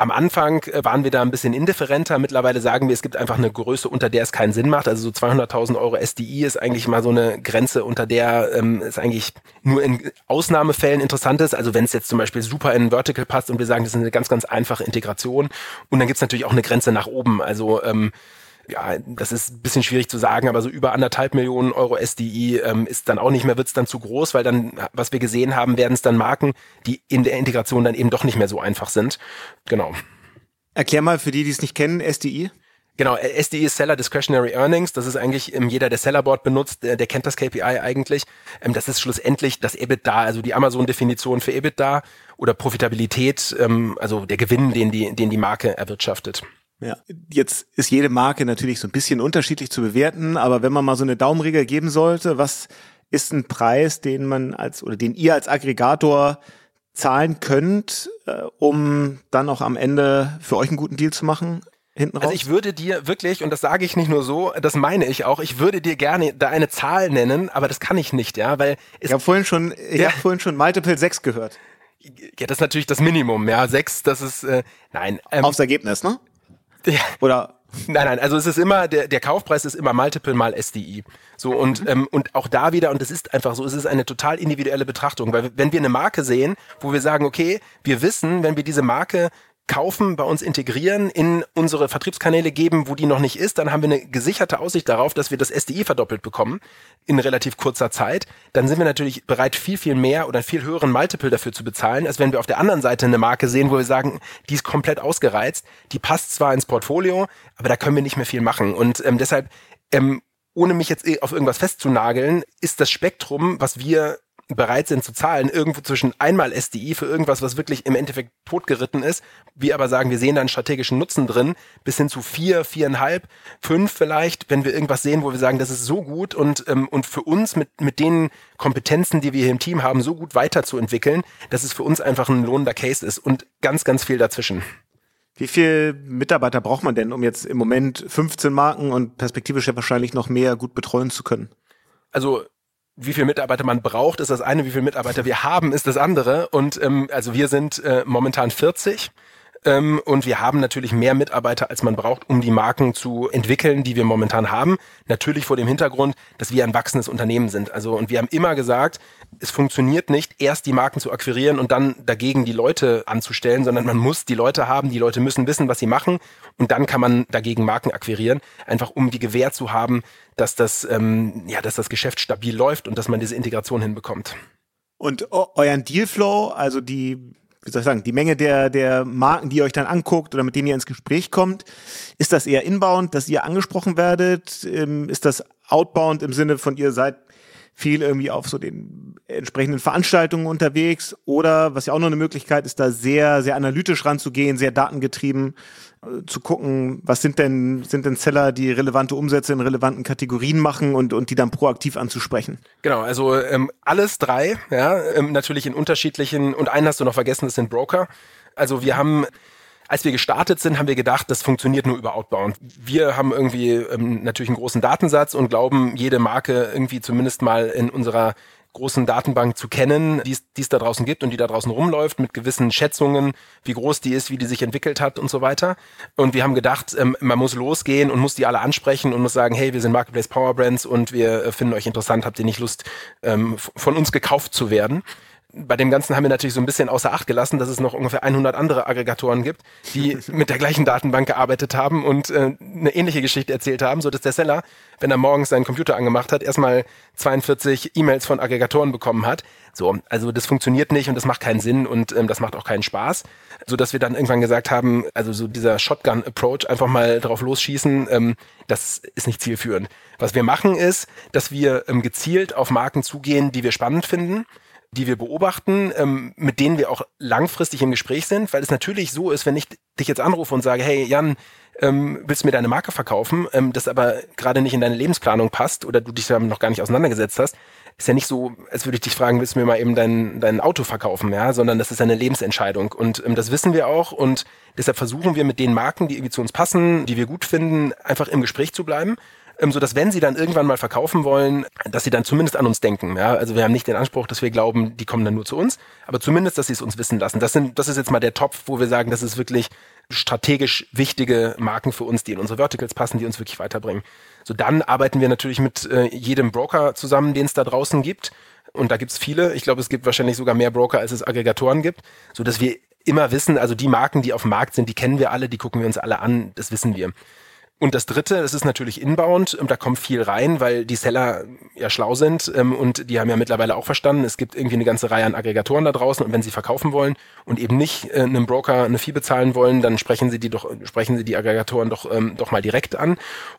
Am Anfang waren wir da ein bisschen indifferenter. Mittlerweile sagen wir, es gibt einfach eine Größe, unter der es keinen Sinn macht. Also so 200.000 Euro SDI ist eigentlich mal so eine Grenze, unter der es eigentlich nur in Ausnahmefällen interessant ist. Also wenn es jetzt zum Beispiel super in Vertical passt und wir sagen, das ist eine ganz, ganz einfache Integration. Und dann gibt es natürlich auch eine Grenze nach oben. Also das ist ein bisschen schwierig zu sagen, aber so über 1,5 Millionen Euro SDI ist dann auch nicht mehr, wird es dann zu groß, weil dann, was wir gesehen haben, werden es dann Marken, die in der Integration dann eben doch nicht mehr so einfach sind. Genau. Erklär mal für die, die es nicht kennen, SDI. Genau, SDI ist Seller Discretionary Earnings. Das ist eigentlich jeder, der Sellerboard benutzt, der kennt das KPI eigentlich. Das ist schlussendlich das EBITDA, also die Amazon-Definition für EBITDA oder Profitabilität, also der Gewinn, den die Marke erwirtschaftet. Ja, jetzt ist jede Marke natürlich so ein bisschen unterschiedlich zu bewerten, aber wenn man mal so eine Daumenregel geben sollte, was ist ein Preis, den ihr als Aggregator zahlen könnt, um dann auch am Ende für euch einen guten Deal zu machen? Also ich würde dir wirklich, und das sage ich nicht nur so, das meine ich auch, ich würde dir gerne da eine Zahl nennen, aber das kann ich nicht, ja, weil es ich habe vorhin schon Multiple 6 gehört. Ja, das ist natürlich das Minimum, ja, 6, das ist nein, aufs Ergebnis, ne? Ja. Oder? Nein, also es ist immer, der Kaufpreis ist immer Multiple mal SDI. So, und auch da wieder, und das ist einfach so, es ist eine total individuelle Betrachtung, weil wenn wir eine Marke sehen, wo wir sagen, okay, wir wissen, wenn wir diese Marke kaufen, bei uns integrieren, in unsere Vertriebskanäle geben, wo die noch nicht ist, dann haben wir eine gesicherte Aussicht darauf, dass wir das SDI verdoppelt bekommen in relativ kurzer Zeit. Dann sind wir natürlich bereit, viel, viel mehr oder einen viel höheren Multiple dafür zu bezahlen, als wenn wir auf der anderen Seite eine Marke sehen, wo wir sagen, die ist komplett ausgereizt, die passt zwar ins Portfolio, aber da können wir nicht mehr viel machen. Und deshalb, ohne mich jetzt auf irgendwas festzunageln, ist das Spektrum, was wir bereit sind zu zahlen, irgendwo zwischen einmal SDI für irgendwas, was wirklich im Endeffekt totgeritten ist, wir aber sagen, wir sehen da einen strategischen Nutzen drin, bis hin zu 4, 4,5, 5 vielleicht, wenn wir irgendwas sehen, wo wir sagen, das ist so gut und für uns mit den Kompetenzen, die wir hier im Team haben, so gut weiterzuentwickeln, dass es für uns einfach ein lohnender Case ist und ganz, ganz viel dazwischen. Wie viele Mitarbeiter braucht man denn, um jetzt im Moment 15 Marken und perspektivisch ja wahrscheinlich noch mehr gut betreuen zu können? Also wie viele Mitarbeiter man braucht, ist das eine, wie viele Mitarbeiter wir haben, ist das andere. Und wir sind momentan 40 und wir haben natürlich mehr Mitarbeiter, als man braucht, um die Marken zu entwickeln, die wir momentan haben. Natürlich vor dem Hintergrund, dass wir ein wachsendes Unternehmen sind. Also und wir haben immer gesagt, es funktioniert nicht, erst die Marken zu akquirieren und dann dagegen die Leute anzustellen, sondern man muss die Leute haben, die Leute müssen wissen, was sie machen und dann kann man dagegen Marken akquirieren, einfach um die Gewähr zu haben, dass das Geschäft stabil läuft und dass man diese Integration hinbekommt. Und euren Dealflow, also die Menge der Marken, die ihr euch dann anguckt oder mit denen ihr ins Gespräch kommt, ist das eher inbound, dass ihr angesprochen werdet? Ist das outbound im Sinne von ihr seid viel irgendwie auf so den entsprechenden Veranstaltungen unterwegs oder was ja auch noch eine Möglichkeit ist, da sehr, sehr analytisch ranzugehen, sehr datengetrieben zu gucken, was sind denn Seller, die relevante Umsätze in relevanten Kategorien machen und die dann proaktiv anzusprechen? Genau, also alles 3, ja, natürlich in unterschiedlichen und einen hast du noch vergessen, das sind Broker. Also wir haben, als wir gestartet sind, haben wir gedacht, das funktioniert nur über Outbound. Wir haben irgendwie natürlich einen großen Datensatz und glauben, jede Marke irgendwie zumindest mal in unserer großen Datenbank zu kennen, die es da draußen gibt und die da draußen rumläuft, mit gewissen Schätzungen, wie groß die ist, wie die sich entwickelt hat und so weiter. Und wir haben gedacht, man muss losgehen und muss die alle ansprechen und muss sagen, hey, wir sind Marketplace Power Brands und wir finden euch interessant, habt ihr nicht Lust, von uns gekauft zu werden? bei dem Ganzen haben wir natürlich so ein bisschen außer Acht gelassen, dass es noch ungefähr 100 andere Aggregatoren gibt, die mit der gleichen Datenbank gearbeitet haben und eine ähnliche Geschichte erzählt haben, sodass der Seller, wenn er morgens seinen Computer angemacht hat, erstmal 42 E-Mails von Aggregatoren bekommen hat. So, also das funktioniert nicht und das macht keinen Sinn und das macht auch keinen Spaß, sodass wir dann irgendwann gesagt haben, also so dieser Shotgun-Approach, einfach mal drauf losschießen, das ist nicht zielführend. Was wir machen ist, dass wir gezielt auf Marken zugehen, die wir spannend finden, die wir beobachten, mit denen wir auch langfristig im Gespräch sind, weil es natürlich so ist, wenn ich dich jetzt anrufe und sage, hey Jan, willst du mir deine Marke verkaufen, das aber gerade nicht in deine Lebensplanung passt oder du dich damit noch gar nicht auseinandergesetzt hast, ist ja nicht so, als würde ich dich fragen, willst du mir mal eben dein Auto verkaufen, ja, sondern das ist eine Lebensentscheidung und das wissen wir auch und deshalb versuchen wir mit den Marken, die irgendwie zu uns passen, die wir gut finden, einfach im Gespräch zu bleiben, sodass, wenn sie dann irgendwann mal verkaufen wollen, dass sie dann zumindest an uns denken. Ja? Also wir haben nicht den Anspruch, dass wir glauben, die kommen dann nur zu uns, aber zumindest, dass sie es uns wissen lassen. Das ist jetzt mal der Topf, wo wir sagen, das ist wirklich strategisch wichtige Marken für uns, die in unsere Verticals passen, die uns wirklich weiterbringen. So, dann arbeiten wir natürlich mit jedem Broker zusammen, den es da draußen gibt. Und da gibt es viele. Ich glaube, es gibt wahrscheinlich sogar mehr Broker, als es Aggregatoren gibt, sodass wir immer wissen, also die Marken, die auf dem Markt sind, die kennen wir alle, die gucken wir uns alle an, das wissen wir. Und das Dritte, das ist natürlich inbound, da kommt viel rein, weil die Seller ja schlau sind und die haben ja mittlerweile auch verstanden, es gibt irgendwie eine ganze Reihe an Aggregatoren da draußen und wenn sie verkaufen wollen und eben nicht einem Broker eine Fee bezahlen wollen, dann sprechen sie die Aggregatoren doch mal direkt an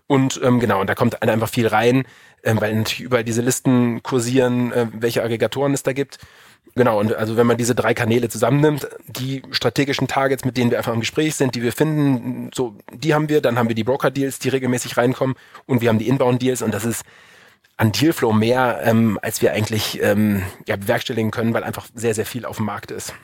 und genau, und da kommt einfach viel rein, weil natürlich überall diese Listen kursieren, welche Aggregatoren es da gibt. Genau, und also wenn man diese drei Kanäle zusammennimmt, die strategischen Targets, mit denen wir einfach im Gespräch sind, die wir finden, so, die haben wir, dann haben wir die Broker-Deals, die regelmäßig reinkommen und wir haben die Inbound-Deals und das ist an Dealflow mehr, als wir eigentlich bewerkstelligen können, weil einfach sehr, sehr viel auf dem Markt ist.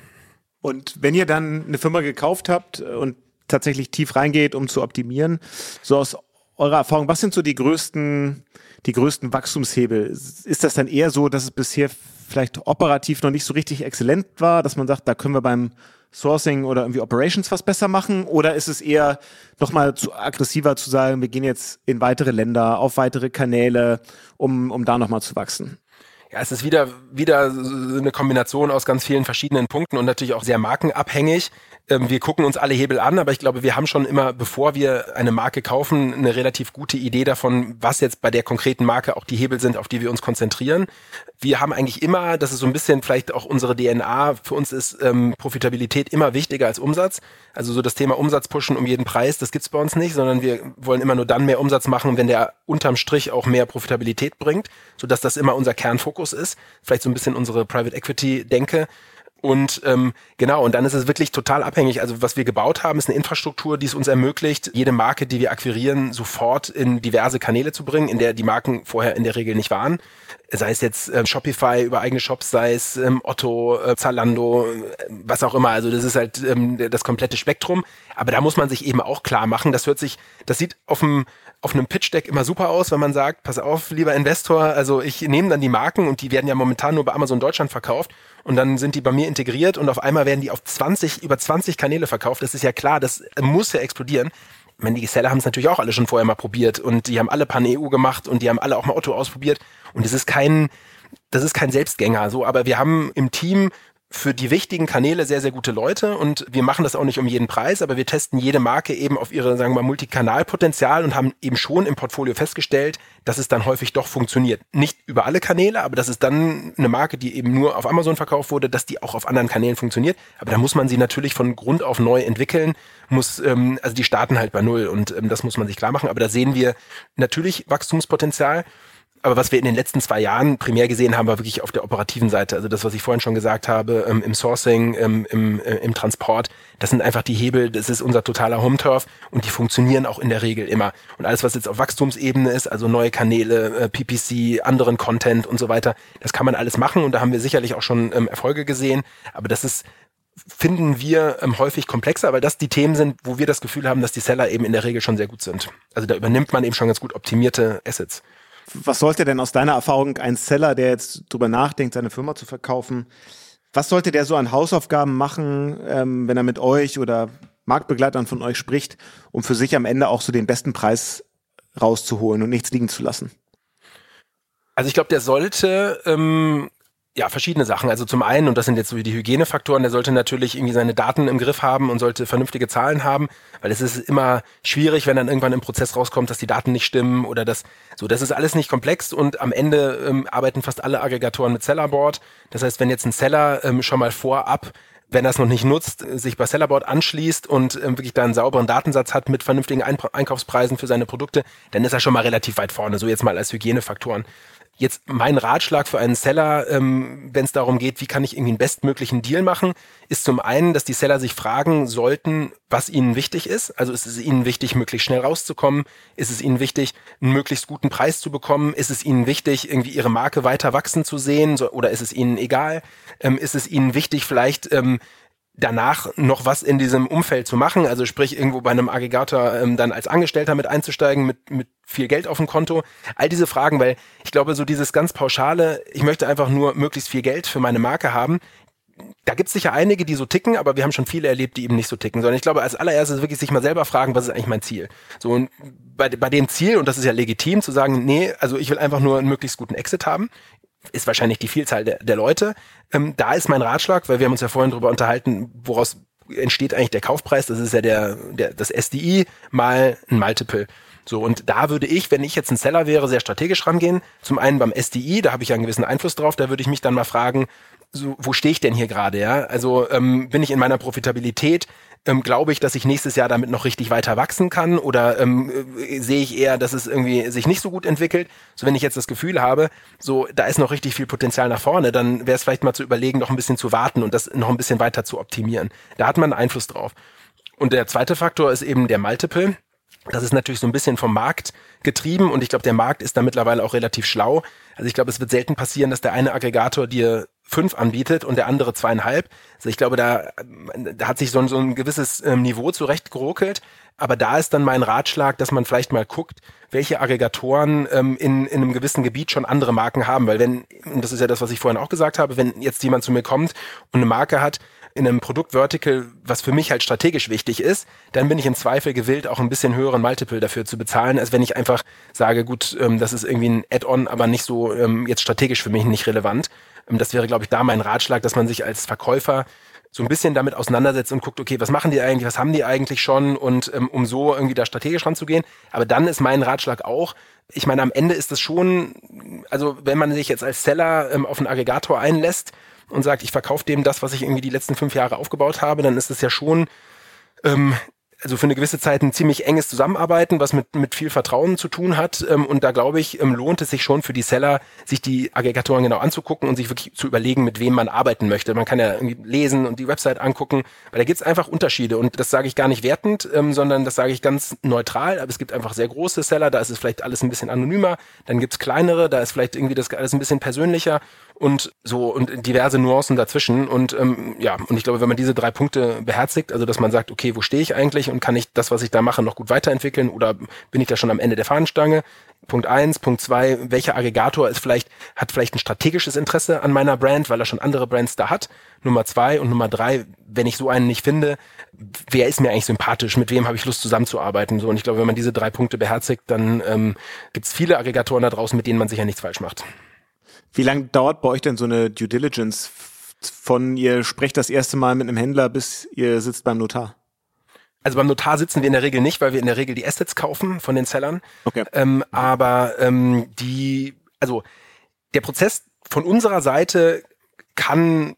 Und wenn ihr dann eine Firma gekauft habt und tatsächlich tief reingeht, um zu optimieren, so aus eurer Erfahrung, was sind so die größten Wachstumshebel? Ist das dann eher so, dass es bisher vielleicht operativ noch nicht so richtig exzellent war, dass man sagt, da können wir beim Sourcing oder irgendwie Operations was besser machen? Oder ist es eher nochmal zu aggressiver zu sagen, wir gehen jetzt in weitere Länder, auf weitere Kanäle, um da nochmal zu wachsen? Ja, es ist wieder eine Kombination aus ganz vielen verschiedenen Punkten und natürlich auch sehr markenabhängig. Wir gucken uns alle Hebel an, aber ich glaube, wir haben schon immer, bevor wir eine Marke kaufen, eine relativ gute Idee davon, was jetzt bei der konkreten Marke auch die Hebel sind, auf die wir uns konzentrieren. Wir haben eigentlich immer, das ist so ein bisschen vielleicht auch unsere DNA, für uns ist Profitabilität immer wichtiger als Umsatz. Also so das Thema Umsatz pushen um jeden Preis, das gibt's bei uns nicht, sondern wir wollen immer nur dann mehr Umsatz machen, wenn der unterm Strich auch mehr Profitabilität bringt, sodass das immer unser Kernfokus ist. Vielleicht so ein bisschen unsere Private Equity-Denke. Und genau, und dann ist es wirklich total abhängig. Also was wir gebaut haben, ist eine Infrastruktur, die es uns ermöglicht, jede Marke, die wir akquirieren, sofort in diverse Kanäle zu bringen, in der die Marken vorher in der Regel nicht waren. Sei es jetzt Shopify über eigene Shops, sei es Otto, Zalando, was auch immer. Also das ist halt das komplette Spektrum. Aber da muss man sich eben auch klar machen, das sieht auf einem Pitch-Deck immer super aus, wenn man sagt, pass auf, lieber Investor, also ich nehme dann die Marken und die werden ja momentan nur bei Amazon Deutschland verkauft und dann sind die bei mir integriert und auf einmal werden die auf über 20 Kanäle verkauft. Das ist ja klar, das muss ja explodieren. Ich meine, die Seller haben es natürlich auch alle schon vorher mal probiert und die haben alle Pan-EU gemacht und die haben alle auch mal Otto ausprobiert und das ist kein Selbstgänger, so, aber wir haben im Team für die wichtigen Kanäle sehr, sehr gute Leute und wir machen das auch nicht um jeden Preis, aber wir testen jede Marke eben auf ihre, sagen wir mal, Multikanalpotenzial und haben eben schon im Portfolio festgestellt, dass es dann häufig doch funktioniert. Nicht über alle Kanäle, aber dass es dann eine Marke, die eben nur auf Amazon verkauft wurde, dass die auch auf anderen Kanälen funktioniert. Aber da muss man sie natürlich von Grund auf neu entwickeln, also die starten halt bei Null und das muss man sich klar machen. Aber da sehen wir natürlich Wachstumspotenzial. Aber was wir in den letzten 2 Jahren primär gesehen haben, war wirklich auf der operativen Seite. Also das, was ich vorhin schon gesagt habe, im Sourcing, im Transport, das sind einfach die Hebel, das ist unser totaler Home-Turf und die funktionieren auch in der Regel immer. Und alles, was jetzt auf Wachstumsebene ist, also neue Kanäle, PPC, anderen Content und so weiter, das kann man alles machen und da haben wir sicherlich auch schon Erfolge gesehen. Aber das ist, finden wir häufig komplexer, weil das die Themen sind, wo wir das Gefühl haben, dass die Seller eben in der Regel schon sehr gut sind. Also da übernimmt man eben schon ganz gut optimierte Assets. Was sollte denn aus deiner Erfahrung ein Seller, der jetzt drüber nachdenkt, seine Firma zu verkaufen, was sollte der so an Hausaufgaben machen, wenn er mit euch oder Marktbegleitern von euch spricht, um für sich am Ende auch so den besten Preis rauszuholen und nichts liegen zu lassen? Also ich glaube, der sollte Ja, verschiedene Sachen. Also zum einen, und das sind jetzt so die Hygienefaktoren, der sollte natürlich irgendwie seine Daten im Griff haben und sollte vernünftige Zahlen haben, weil es ist immer schwierig, wenn dann irgendwann im Prozess rauskommt, dass die Daten nicht stimmen oder das, so, das ist alles nicht komplex und am Ende arbeiten fast alle Aggregatoren mit Sellerboard. Das heißt, wenn jetzt ein Seller schon mal vorab, wenn er es noch nicht nutzt, sich bei Sellerboard anschließt und wirklich da einen sauberen Datensatz hat mit vernünftigen Einkaufspreisen für seine Produkte, dann ist er schon mal relativ weit vorne, so jetzt mal als Hygienefaktoren. Jetzt mein Ratschlag für einen Seller, wenn es darum geht, wie kann ich irgendwie einen bestmöglichen Deal machen, ist zum einen, dass die Seller sich fragen sollten, was ihnen wichtig ist. Also ist es ihnen wichtig, möglichst schnell rauszukommen? Ist es ihnen wichtig, einen möglichst guten Preis zu bekommen? Ist es ihnen wichtig, irgendwie ihre Marke weiter wachsen zu sehen? Oder ist es ihnen egal? Ist es ihnen wichtig, vielleicht danach noch was in diesem Umfeld zu machen? Also sprich, irgendwo bei einem Aggregator dann als Angestellter mit einzusteigen, mit viel Geld auf dem Konto, all diese Fragen, weil ich glaube, so dieses ganz pauschale, ich möchte einfach nur möglichst viel Geld für meine Marke haben, da gibt es sicher einige, die so ticken, aber wir haben schon viele erlebt, die eben nicht so ticken, sondern ich glaube, als allererstes wirklich sich mal selber fragen, was ist eigentlich mein Ziel? So, und bei dem Ziel, und das ist ja legitim, zu sagen, nee, also ich will einfach nur einen möglichst guten Exit haben, ist wahrscheinlich die Vielzahl der Leute. Da ist mein Ratschlag, weil wir haben uns ja vorhin darüber unterhalten, woraus entsteht eigentlich der Kaufpreis, das ist ja das SDI mal ein Multiple. So, und da würde ich, wenn ich jetzt ein Seller wäre, sehr strategisch rangehen. Zum einen beim SDI, da habe ich ja einen gewissen Einfluss drauf, da würde ich mich dann mal fragen, so, wo stehe ich denn hier gerade, ja? Also bin ich in meiner Profitabilität, glaube ich, dass ich nächstes Jahr damit noch richtig weiter wachsen kann oder sehe ich eher, dass es irgendwie sich nicht so gut entwickelt? So, wenn ich jetzt das Gefühl habe, so da ist noch richtig viel Potenzial nach vorne, dann wäre es vielleicht mal zu überlegen, noch ein bisschen zu warten und das noch ein bisschen weiter zu optimieren. Da hat man einen Einfluss drauf. Und der zweite Faktor ist eben der Multiple. Das ist natürlich so ein bisschen vom Markt getrieben und ich glaube, der Markt ist da mittlerweile auch relativ schlau. Also ich glaube, es wird selten passieren, dass der eine Aggregator dir 5 anbietet und der andere 2,5. Also ich glaube, da hat sich so ein gewisses Niveau zurechtgeruckelt. Aber da ist dann mein Ratschlag, dass man vielleicht mal guckt, welche Aggregatoren in einem gewissen Gebiet schon andere Marken haben. Weil wenn, und das ist ja das, was ich vorhin auch gesagt habe, wenn jetzt jemand zu mir kommt und eine Marke hat, in einem Produktvertical, was für mich halt strategisch wichtig ist, dann bin ich im Zweifel gewillt, auch ein bisschen höheren Multiple dafür zu bezahlen, als wenn ich einfach sage, gut, das ist irgendwie ein Add-on, aber nicht so jetzt strategisch für mich nicht relevant. Das wäre, glaube ich, da mein Ratschlag, dass man sich als Verkäufer so ein bisschen damit auseinandersetzt und guckt, okay, was machen die eigentlich, was haben die eigentlich schon und um so irgendwie da strategisch ranzugehen. Aber dann ist mein Ratschlag auch, ich meine, am Ende ist das schon, also wenn man sich jetzt als Seller auf einen Aggregator einlässt, und sagt, ich verkaufe dem das, was ich irgendwie die letzten 5 Jahre aufgebaut habe, dann ist es ja schon also für eine gewisse Zeit ein ziemlich enges Zusammenarbeiten, was mit viel Vertrauen zu tun hat. Und da glaube ich, lohnt es sich schon für die Seller, sich die Aggregatoren genau anzugucken und sich wirklich zu überlegen, mit wem man arbeiten möchte. Man kann ja irgendwie lesen und die Website angucken, weil da gibt es einfach Unterschiede. Und das sage ich gar nicht wertend, sondern das sage ich ganz neutral. Aber es gibt einfach sehr große Seller, da ist es vielleicht alles ein bisschen anonymer. Dann gibt es kleinere, da ist vielleicht irgendwie das alles ein bisschen persönlicher und so und diverse Nuancen dazwischen. Und ja, und ich glaube, wenn man diese 3 Punkte beherzigt, also dass man sagt, okay, wo stehe ich eigentlich? Und kann ich das, was ich da mache, noch gut weiterentwickeln oder bin ich da schon am Ende der Fahnenstange? Punkt 1. Punkt 2, welcher Aggregator ist hat vielleicht ein strategisches Interesse an meiner Brand, weil er schon andere Brands da hat? Nummer 2 und Nummer 3, wenn ich so einen nicht finde, wer ist mir eigentlich sympathisch? Mit wem habe ich Lust zusammenzuarbeiten? So, und ich glaube, wenn man diese 3 Punkte beherzigt, dann gibt es viele Aggregatoren da draußen, mit denen man sicher nichts falsch macht. Wie lange dauert bei euch denn so eine Due Diligence von ihr sprecht das erste Mal mit einem Händler bis ihr sitzt beim Notar? Also beim Notar sitzen wir in der Regel nicht, weil wir in der Regel die Assets kaufen von den Sellern. Okay. Aber der Prozess von unserer Seite kann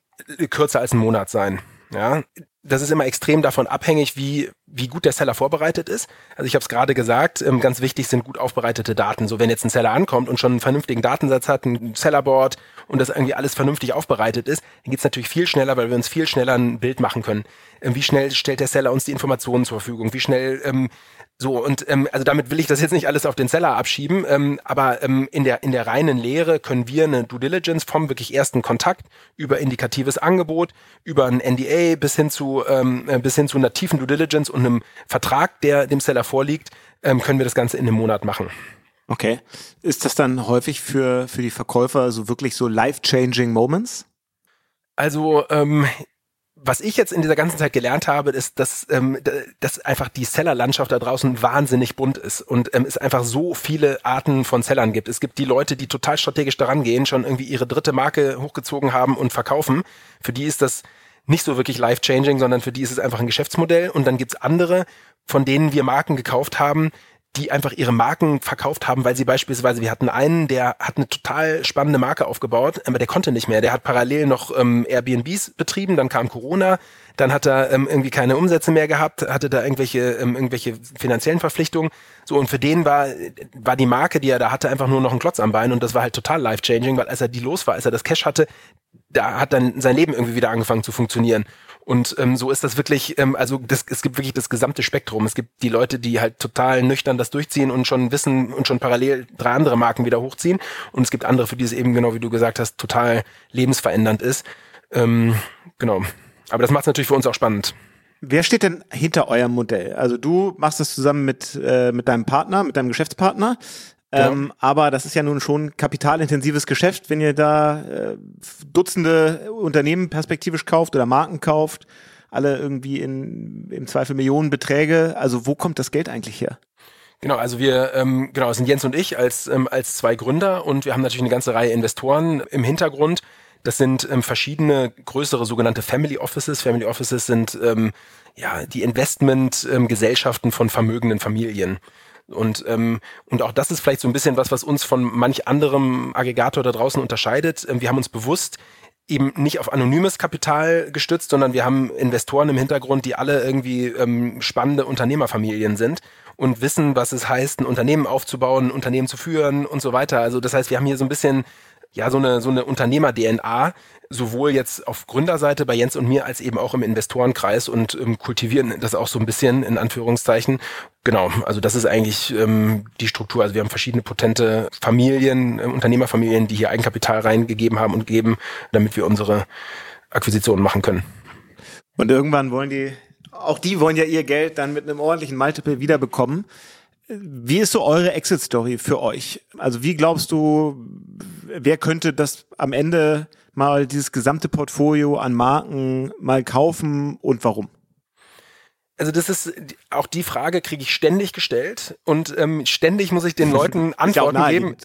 kürzer als ein Monat sein. Ja, das ist immer extrem davon abhängig, wie gut der Seller vorbereitet ist. Also ich habe es gerade gesagt, ganz wichtig sind gut aufbereitete Daten. So, wenn jetzt ein Seller ankommt und schon einen vernünftigen Datensatz hat, ein Sellerboard und das irgendwie alles vernünftig aufbereitet ist, dann geht's natürlich viel schneller, weil wir uns viel schneller ein Bild machen können. Wie schnell stellt der Seller uns die Informationen zur Verfügung? Wie schnell also damit will ich das jetzt nicht alles auf den Seller abschieben, aber in der reinen Lehre können wir eine Due Diligence vom wirklich ersten Kontakt über indikatives Angebot, über ein NDA bis hin zu einer tiefen Due Diligence und einem Vertrag, der dem Seller vorliegt, können wir das Ganze in einem Monat machen. Okay. Ist das dann häufig für die Verkäufer so wirklich so life-changing Moments? Also was ich jetzt in dieser ganzen Zeit gelernt habe, ist, dass einfach die Seller-Landschaft da draußen wahnsinnig bunt ist und es einfach so viele Arten von Sellern gibt. Es gibt die Leute, die total strategisch daran gehen, schon irgendwie ihre dritte Marke hochgezogen haben und verkaufen. Für die ist das nicht so wirklich life-changing, sondern für die ist es einfach ein Geschäftsmodell. Und dann gibt's andere, von denen wir Marken gekauft haben, die einfach ihre Marken verkauft haben, weil sie beispielsweise, wir hatten einen, der hat eine total spannende Marke aufgebaut, aber der konnte nicht mehr. Der hat parallel noch Airbnbs betrieben, dann kam Corona, dann hat er irgendwie keine Umsätze mehr gehabt, hatte da irgendwelche finanziellen Verpflichtungen. So, und für den war die Marke, die er da hatte, einfach nur noch ein Klotz am Bein, und das war halt total life-changing, weil als er die los war, als er das Cash hatte, da hat dann sein Leben irgendwie wieder angefangen zu funktionieren. Und so ist das wirklich, es gibt wirklich das gesamte Spektrum. Es gibt die Leute, die halt total nüchtern das durchziehen und schon wissen und schon parallel 3 andere Marken wieder hochziehen. Und es gibt andere, für die es eben, genau wie du gesagt hast, total lebensverändernd ist. Genau. Aber das macht es natürlich für uns auch spannend. Wer steht denn hinter eurem Modell? Also du machst das zusammen mit deinem Partner, mit deinem Geschäftspartner. Ja. Aber das ist ja nun schon kapitalintensives Geschäft, wenn ihr da Dutzende Unternehmen perspektivisch kauft oder Marken kauft, alle irgendwie im Zweifel Millionenbeträge. Also wo kommt das Geld eigentlich her? Genau, also wir, es sind Jens und ich als 2 Gründer, und wir haben natürlich eine ganze Reihe Investoren im Hintergrund. Das sind verschiedene größere sogenannte Family Offices. Family Offices sind die Investmentgesellschaften von vermögenden Familien. Und auch das ist vielleicht so ein bisschen was uns von manch anderem Aggregator da draußen unterscheidet. Wir haben uns bewusst eben nicht auf anonymes Kapital gestützt, sondern wir haben Investoren im Hintergrund, die alle irgendwie spannende Unternehmerfamilien sind und wissen, was es heißt, ein Unternehmen aufzubauen, ein Unternehmen zu führen und so weiter. Also das heißt, wir haben hier so ein bisschen so eine Unternehmer-DNA, sowohl jetzt auf Gründerseite bei Jens und mir, als eben auch im Investorenkreis, und kultivieren das auch so ein bisschen, in Anführungszeichen. Genau, also das ist eigentlich die Struktur. Also wir haben verschiedene potente Familien, Unternehmerfamilien, die hier Eigenkapital reingegeben haben und geben, damit wir unsere Akquisitionen machen können. Und irgendwann wollen ja ihr Geld dann mit einem ordentlichen Multiple wiederbekommen. Wie ist so eure Exit-Story für euch? Also wie glaubst du, wer könnte das am Ende mal, dieses gesamte Portfolio an Marken mal kaufen, und warum? Also das ist, auch die Frage kriege ich ständig gestellt, und ständig muss ich den Leuten Antworten geben,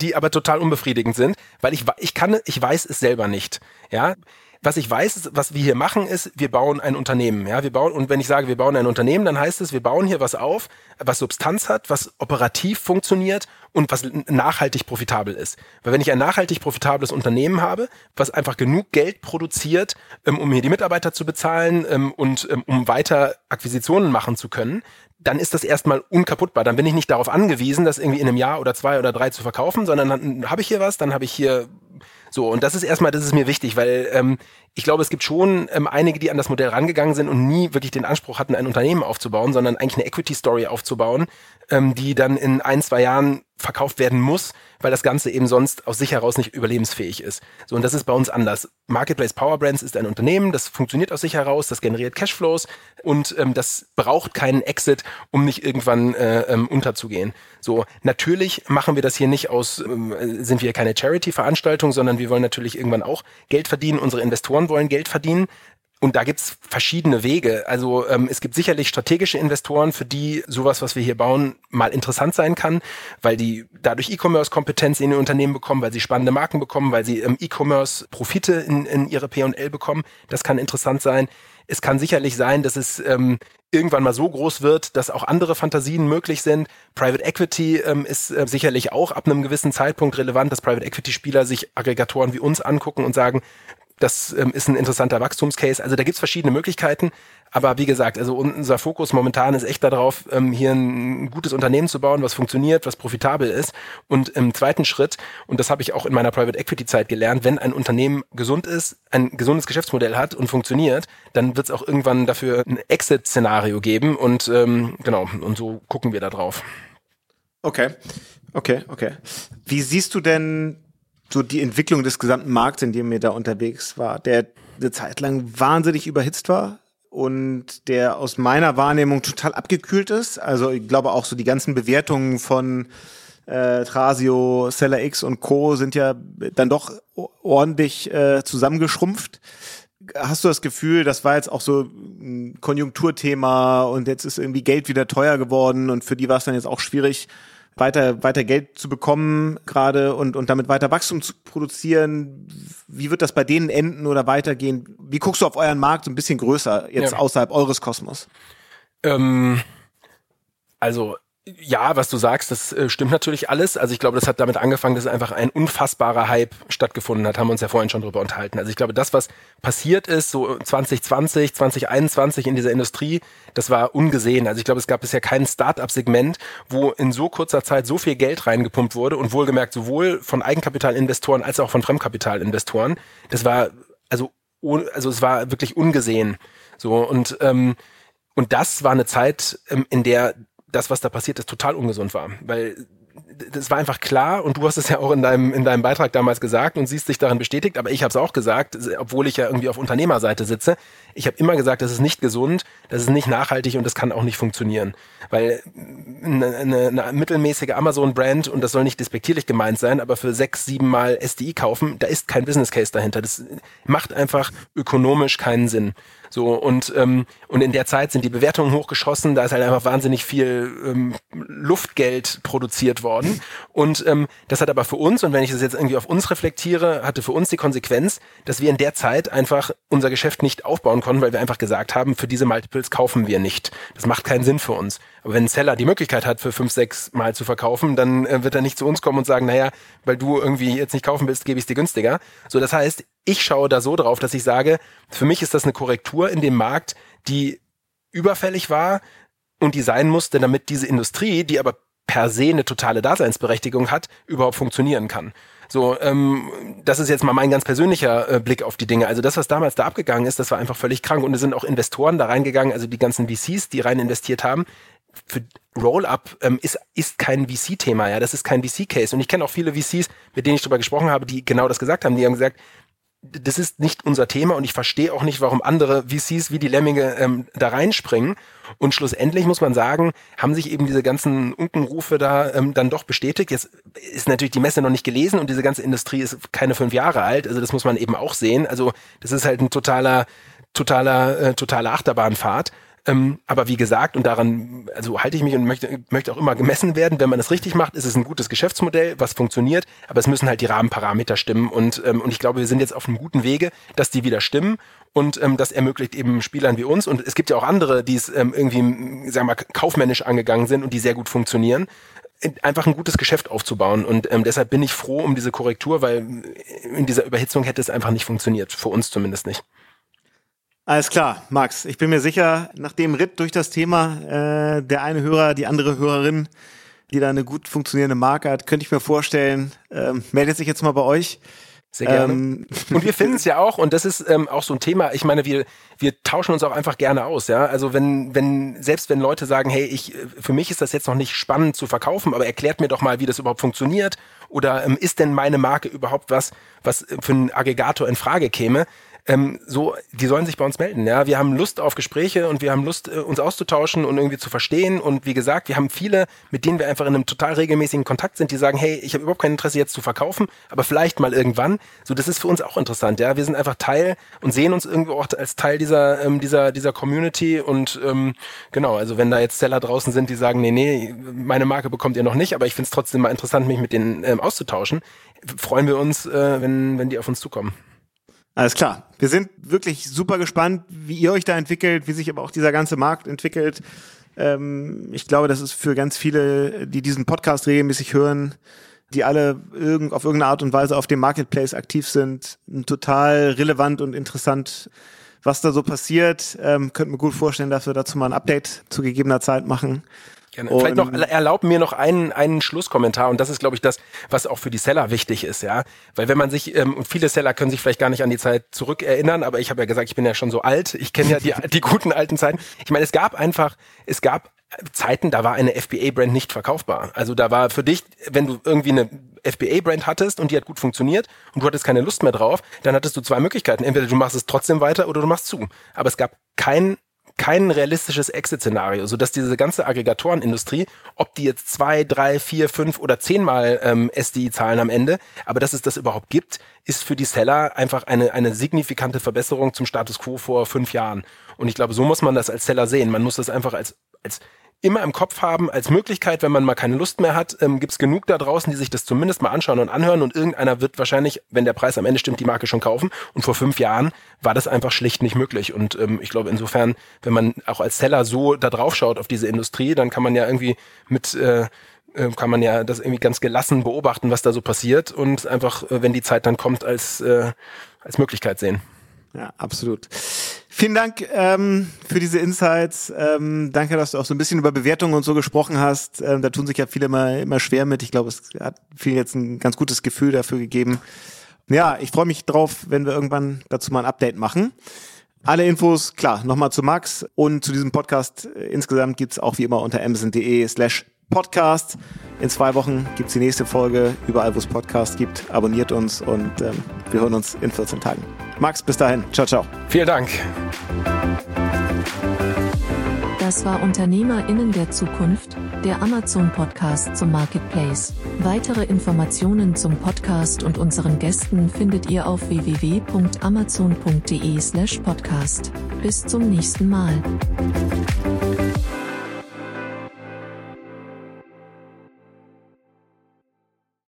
die aber total unbefriedigend sind, weil ich weiß es selber nicht, ja. Was ich weiß, ist, was wir hier machen, ist, wir bauen ein Unternehmen. Ja, und wenn ich sage, wir bauen ein Unternehmen, dann heißt es, wir bauen hier was auf, was Substanz hat, was operativ funktioniert und was nachhaltig profitabel ist. Weil wenn ich ein nachhaltig profitables Unternehmen habe, was einfach genug Geld produziert, um hier die Mitarbeiter zu bezahlen und um weiter Akquisitionen machen zu können, dann ist das erstmal unkaputtbar. Dann bin ich nicht darauf angewiesen, das irgendwie in einem Jahr oder 2 oder 3 zu verkaufen, sondern dann habe ich hier was, dann habe ich hier... So, und das ist mir wichtig, weil ich glaube, es gibt schon einige, die an das Modell rangegangen sind und nie wirklich den Anspruch hatten, ein Unternehmen aufzubauen, sondern eigentlich eine Equity-Story aufzubauen, die dann in 1-2 Jahren verkauft werden muss, weil das Ganze eben sonst aus sich heraus nicht überlebensfähig ist. So, und das ist bei uns anders. Marketplace Power Brands ist ein Unternehmen, das funktioniert aus sich heraus, das generiert Cashflows und das braucht keinen Exit, um nicht irgendwann unterzugehen. So, natürlich machen wir das hier nicht sind wir keine Charity-Veranstaltung, sondern wir wollen natürlich irgendwann auch Geld verdienen, unsere Investoren wollen Geld verdienen. Und da gibt's verschiedene Wege. Also es gibt sicherlich strategische Investoren, für die sowas, was wir hier bauen, mal interessant sein kann, weil die dadurch E-Commerce-Kompetenz in ihr Unternehmen bekommen, weil sie spannende Marken bekommen, weil sie E-Commerce-Profite in ihre P&L bekommen. Das kann interessant sein. Es kann sicherlich sein, dass es irgendwann mal so groß wird, dass auch andere Fantasien möglich sind. Private Equity ist sicherlich auch ab einem gewissen Zeitpunkt relevant, dass Private Equity-Spieler sich Aggregatoren wie uns angucken und sagen, das ist ein interessanter Wachstumscase. Also da gibt's verschiedene Möglichkeiten. Aber wie gesagt, also unser Fokus momentan ist echt darauf, hier ein gutes Unternehmen zu bauen, was funktioniert, was profitabel ist. Und im zweiten Schritt, und das habe ich auch in meiner Private Equity Zeit gelernt, wenn ein Unternehmen gesund ist, ein gesundes Geschäftsmodell hat und funktioniert, dann wird's auch irgendwann dafür ein Exit-Szenario geben. Und und so gucken wir da drauf. Okay. Wie siehst du denn so die Entwicklung des gesamten Markts, in dem ihr da unterwegs war, der eine Zeit lang wahnsinnig überhitzt war und der aus meiner Wahrnehmung total abgekühlt ist? Also ich glaube auch so die ganzen Bewertungen von Trasio, Seller X und Co. sind ja dann doch ordentlich zusammengeschrumpft. Hast du das Gefühl, das war jetzt auch so ein Konjunkturthema und jetzt ist irgendwie Geld wieder teuer geworden und für die war es dann jetzt auch schwierig, weiter Geld zu bekommen gerade und damit weiter Wachstum zu produzieren? Wie wird das bei denen enden oder weitergehen? Wie guckst du auf euren Markt so ein bisschen größer jetzt außerhalb eures Kosmos? Also ja, was du sagst, das stimmt natürlich alles. Also ich glaube, das hat damit angefangen, dass einfach ein unfassbarer Hype stattgefunden hat. Haben wir uns ja vorhin schon drüber unterhalten. Also ich glaube, das, was passiert ist, so 2020, 2021 in dieser Industrie, das war ungesehen. Also ich glaube, es gab bisher kein Start-up-Segment, wo in so kurzer Zeit so viel Geld reingepumpt wurde und wohlgemerkt sowohl von Eigenkapitalinvestoren als auch von Fremdkapitalinvestoren. Das war, also es war wirklich ungesehen. So, und das war eine Zeit, in der das, was da passiert ist, total ungesund war, weil das war einfach klar und du hast es ja auch in deinem Beitrag damals gesagt und siehst dich darin bestätigt, aber ich habe es auch gesagt, obwohl ich ja irgendwie auf Unternehmerseite sitze, ich habe immer gesagt, das ist nicht gesund, das ist nicht nachhaltig und das kann auch nicht funktionieren, weil eine mittelmäßige Amazon-Brand, und das soll nicht despektierlich gemeint sein, aber für 6-7 Mal SDI kaufen, da ist kein Business Case dahinter, das macht einfach ökonomisch keinen Sinn. So, und in der Zeit sind die Bewertungen hochgeschossen, da ist halt einfach wahnsinnig viel Luftgeld produziert worden und das hat aber für uns, und wenn ich das jetzt irgendwie auf uns reflektiere, hatte für uns die Konsequenz, dass wir in der Zeit einfach unser Geschäft nicht aufbauen konnten, weil wir einfach gesagt haben, für diese Multiples kaufen wir nicht. Das macht keinen Sinn für uns. Aber wenn ein Seller die Möglichkeit hat, für 5-6 Mal zu verkaufen, dann wird er nicht zu uns kommen und sagen, naja, weil du irgendwie jetzt nicht kaufen willst, gebe ich es dir günstiger. So, das heißt, ich schaue da so drauf, dass ich sage, für mich ist das eine Korrektur in dem Markt, die überfällig war und die sein musste, damit diese Industrie, die aber per se eine totale Daseinsberechtigung hat, überhaupt funktionieren kann. So, das ist jetzt mal mein ganz persönlicher Blick auf die Dinge. Also das, was damals da abgegangen ist, das war einfach völlig krank. Und es sind auch Investoren da reingegangen, also die ganzen VCs, die rein investiert haben. Für Roll-Up ist kein VC-Thema, ja, das ist kein VC-Case. Und ich kenne auch viele VCs, mit denen ich drüber gesprochen habe, die genau das gesagt haben. Die haben gesagt, das ist nicht unser Thema und ich verstehe auch nicht, warum andere VCs wie die Lemminge da reinspringen. Und schlussendlich muss man sagen, haben sich eben diese ganzen Unkenrufe da dann doch bestätigt. Jetzt ist natürlich die Messe noch nicht gelesen und diese ganze Industrie ist keine 5 Jahre alt. Also das muss man eben auch sehen. Also das ist halt ein totale Achterbahnfahrt. Aber wie gesagt, und daran also halte ich mich und möchte auch immer gemessen werden, wenn man es richtig macht, ist es ein gutes Geschäftsmodell, was funktioniert, aber es müssen halt die Rahmenparameter stimmen und ich glaube, wir sind jetzt auf einem guten Wege, dass die wieder stimmen und das ermöglicht eben Spielern wie uns, und es gibt ja auch andere, die es irgendwie, sagen wir mal, kaufmännisch angegangen sind und die sehr gut funktionieren, einfach ein gutes Geschäft aufzubauen, und deshalb bin ich froh um diese Korrektur, weil in dieser Überhitzung hätte es einfach nicht funktioniert, für uns zumindest nicht. Alles klar, Max. Ich bin mir sicher, nach dem Ritt durch das Thema, der eine Hörer, die andere Hörerin, die da eine gut funktionierende Marke hat, könnte ich mir vorstellen, meldet sich jetzt mal bei euch. Sehr gerne. Und wir finden es ja auch, und das ist auch so ein Thema, ich meine, wir tauschen uns auch einfach gerne aus, ja, also selbst wenn Leute sagen, hey, für mich ist das jetzt noch nicht spannend zu verkaufen, aber erklärt mir doch mal, wie das überhaupt funktioniert, oder ist denn meine Marke überhaupt was für einen Aggregator in Frage käme, so, die sollen sich bei uns melden, ja, wir haben Lust auf Gespräche und wir haben Lust, uns auszutauschen und irgendwie zu verstehen, und wie gesagt, wir haben viele, mit denen wir einfach in einem total regelmäßigen Kontakt sind, die sagen, hey, ich habe überhaupt kein Interesse jetzt zu verkaufen, aber vielleicht mal irgendwann. So, das ist für uns auch interessant, ja. Wir sind einfach Teil und sehen uns irgendwo auch als Teil dieser Community, und genau, also wenn da jetzt Seller draußen sind, die sagen, nee, meine Marke bekommt ihr noch nicht, aber ich find's trotzdem mal interessant, mich mit denen auszutauschen, freuen wir uns, wenn die auf uns zukommen. Alles klar. Wir sind wirklich super gespannt, wie ihr euch da entwickelt, wie sich aber auch dieser ganze Markt entwickelt. Ich glaube, das ist für ganz viele, die diesen Podcast regelmäßig hören, die alle auf irgendeine Art und Weise auf dem Marketplace aktiv sind, total relevant und interessant, was da so passiert. Könnt mir gut vorstellen, dass wir dazu mal ein Update zu gegebener Zeit machen. Gerne. Vielleicht noch, erlaubt mir noch einen Schlusskommentar, und das ist, glaube ich, das, was auch für die Seller wichtig ist, ja, weil wenn man sich, und viele Seller können sich vielleicht gar nicht an die Zeit zurückerinnern, aber ich habe ja gesagt, ich bin ja schon so alt, ich kenne ja die guten alten Zeiten, ich meine, es gab Zeiten, da war eine FBA-Brand nicht verkaufbar, also da war für dich, wenn du irgendwie eine FBA-Brand hattest und die hat gut funktioniert und du hattest keine Lust mehr drauf, dann hattest du 2 Möglichkeiten, entweder du machst es trotzdem weiter oder du machst zu, aber es gab kein kein realistisches Exit-Szenario, sodass diese ganze Aggregatorenindustrie, ob die jetzt 2, 3, 4, 5 oder 10 Mal SDI zahlen am Ende, aber dass es das überhaupt gibt, ist für die Seller einfach eine signifikante Verbesserung zum Status quo vor 5 Jahren. Und ich glaube, so muss man das als Seller sehen. Man muss das einfach als immer im Kopf haben, als Möglichkeit, wenn man mal keine Lust mehr hat, gibt's genug da draußen, die sich das zumindest mal anschauen und anhören, und irgendeiner wird wahrscheinlich, wenn der Preis am Ende stimmt, die Marke schon kaufen, und vor 5 Jahren war das einfach schlicht nicht möglich, und ich glaube, insofern, wenn man auch als Seller so da drauf schaut auf diese Industrie, dann kann man ja irgendwie das irgendwie ganz gelassen beobachten, was da so passiert, und einfach, wenn die Zeit dann kommt, als Möglichkeit sehen. Ja, absolut. Vielen Dank für diese Insights. Danke, dass du auch so ein bisschen über Bewertungen und so gesprochen hast. Da tun sich ja viele immer schwer mit. Ich glaube, es hat vielen jetzt ein ganz gutes Gefühl dafür gegeben. Ja, ich freue mich drauf, wenn wir irgendwann dazu mal ein Update machen. Alle Infos, klar, nochmal zu Max und zu diesem Podcast. Insgesamt gibt's auch wie immer unter amazon.de/podcast. In 2 Wochen gibt's die nächste Folge. Überall, wo es Podcasts gibt, abonniert uns, und wir hören uns in 14 Tagen. Max, bis dahin. Ciao, ciao. Vielen Dank. Das war UnternehmerInnen der Zukunft, der Amazon-Podcast zum Marketplace. Weitere Informationen zum Podcast und unseren Gästen findet ihr auf www.amazon.de/podcast. Bis zum nächsten Mal.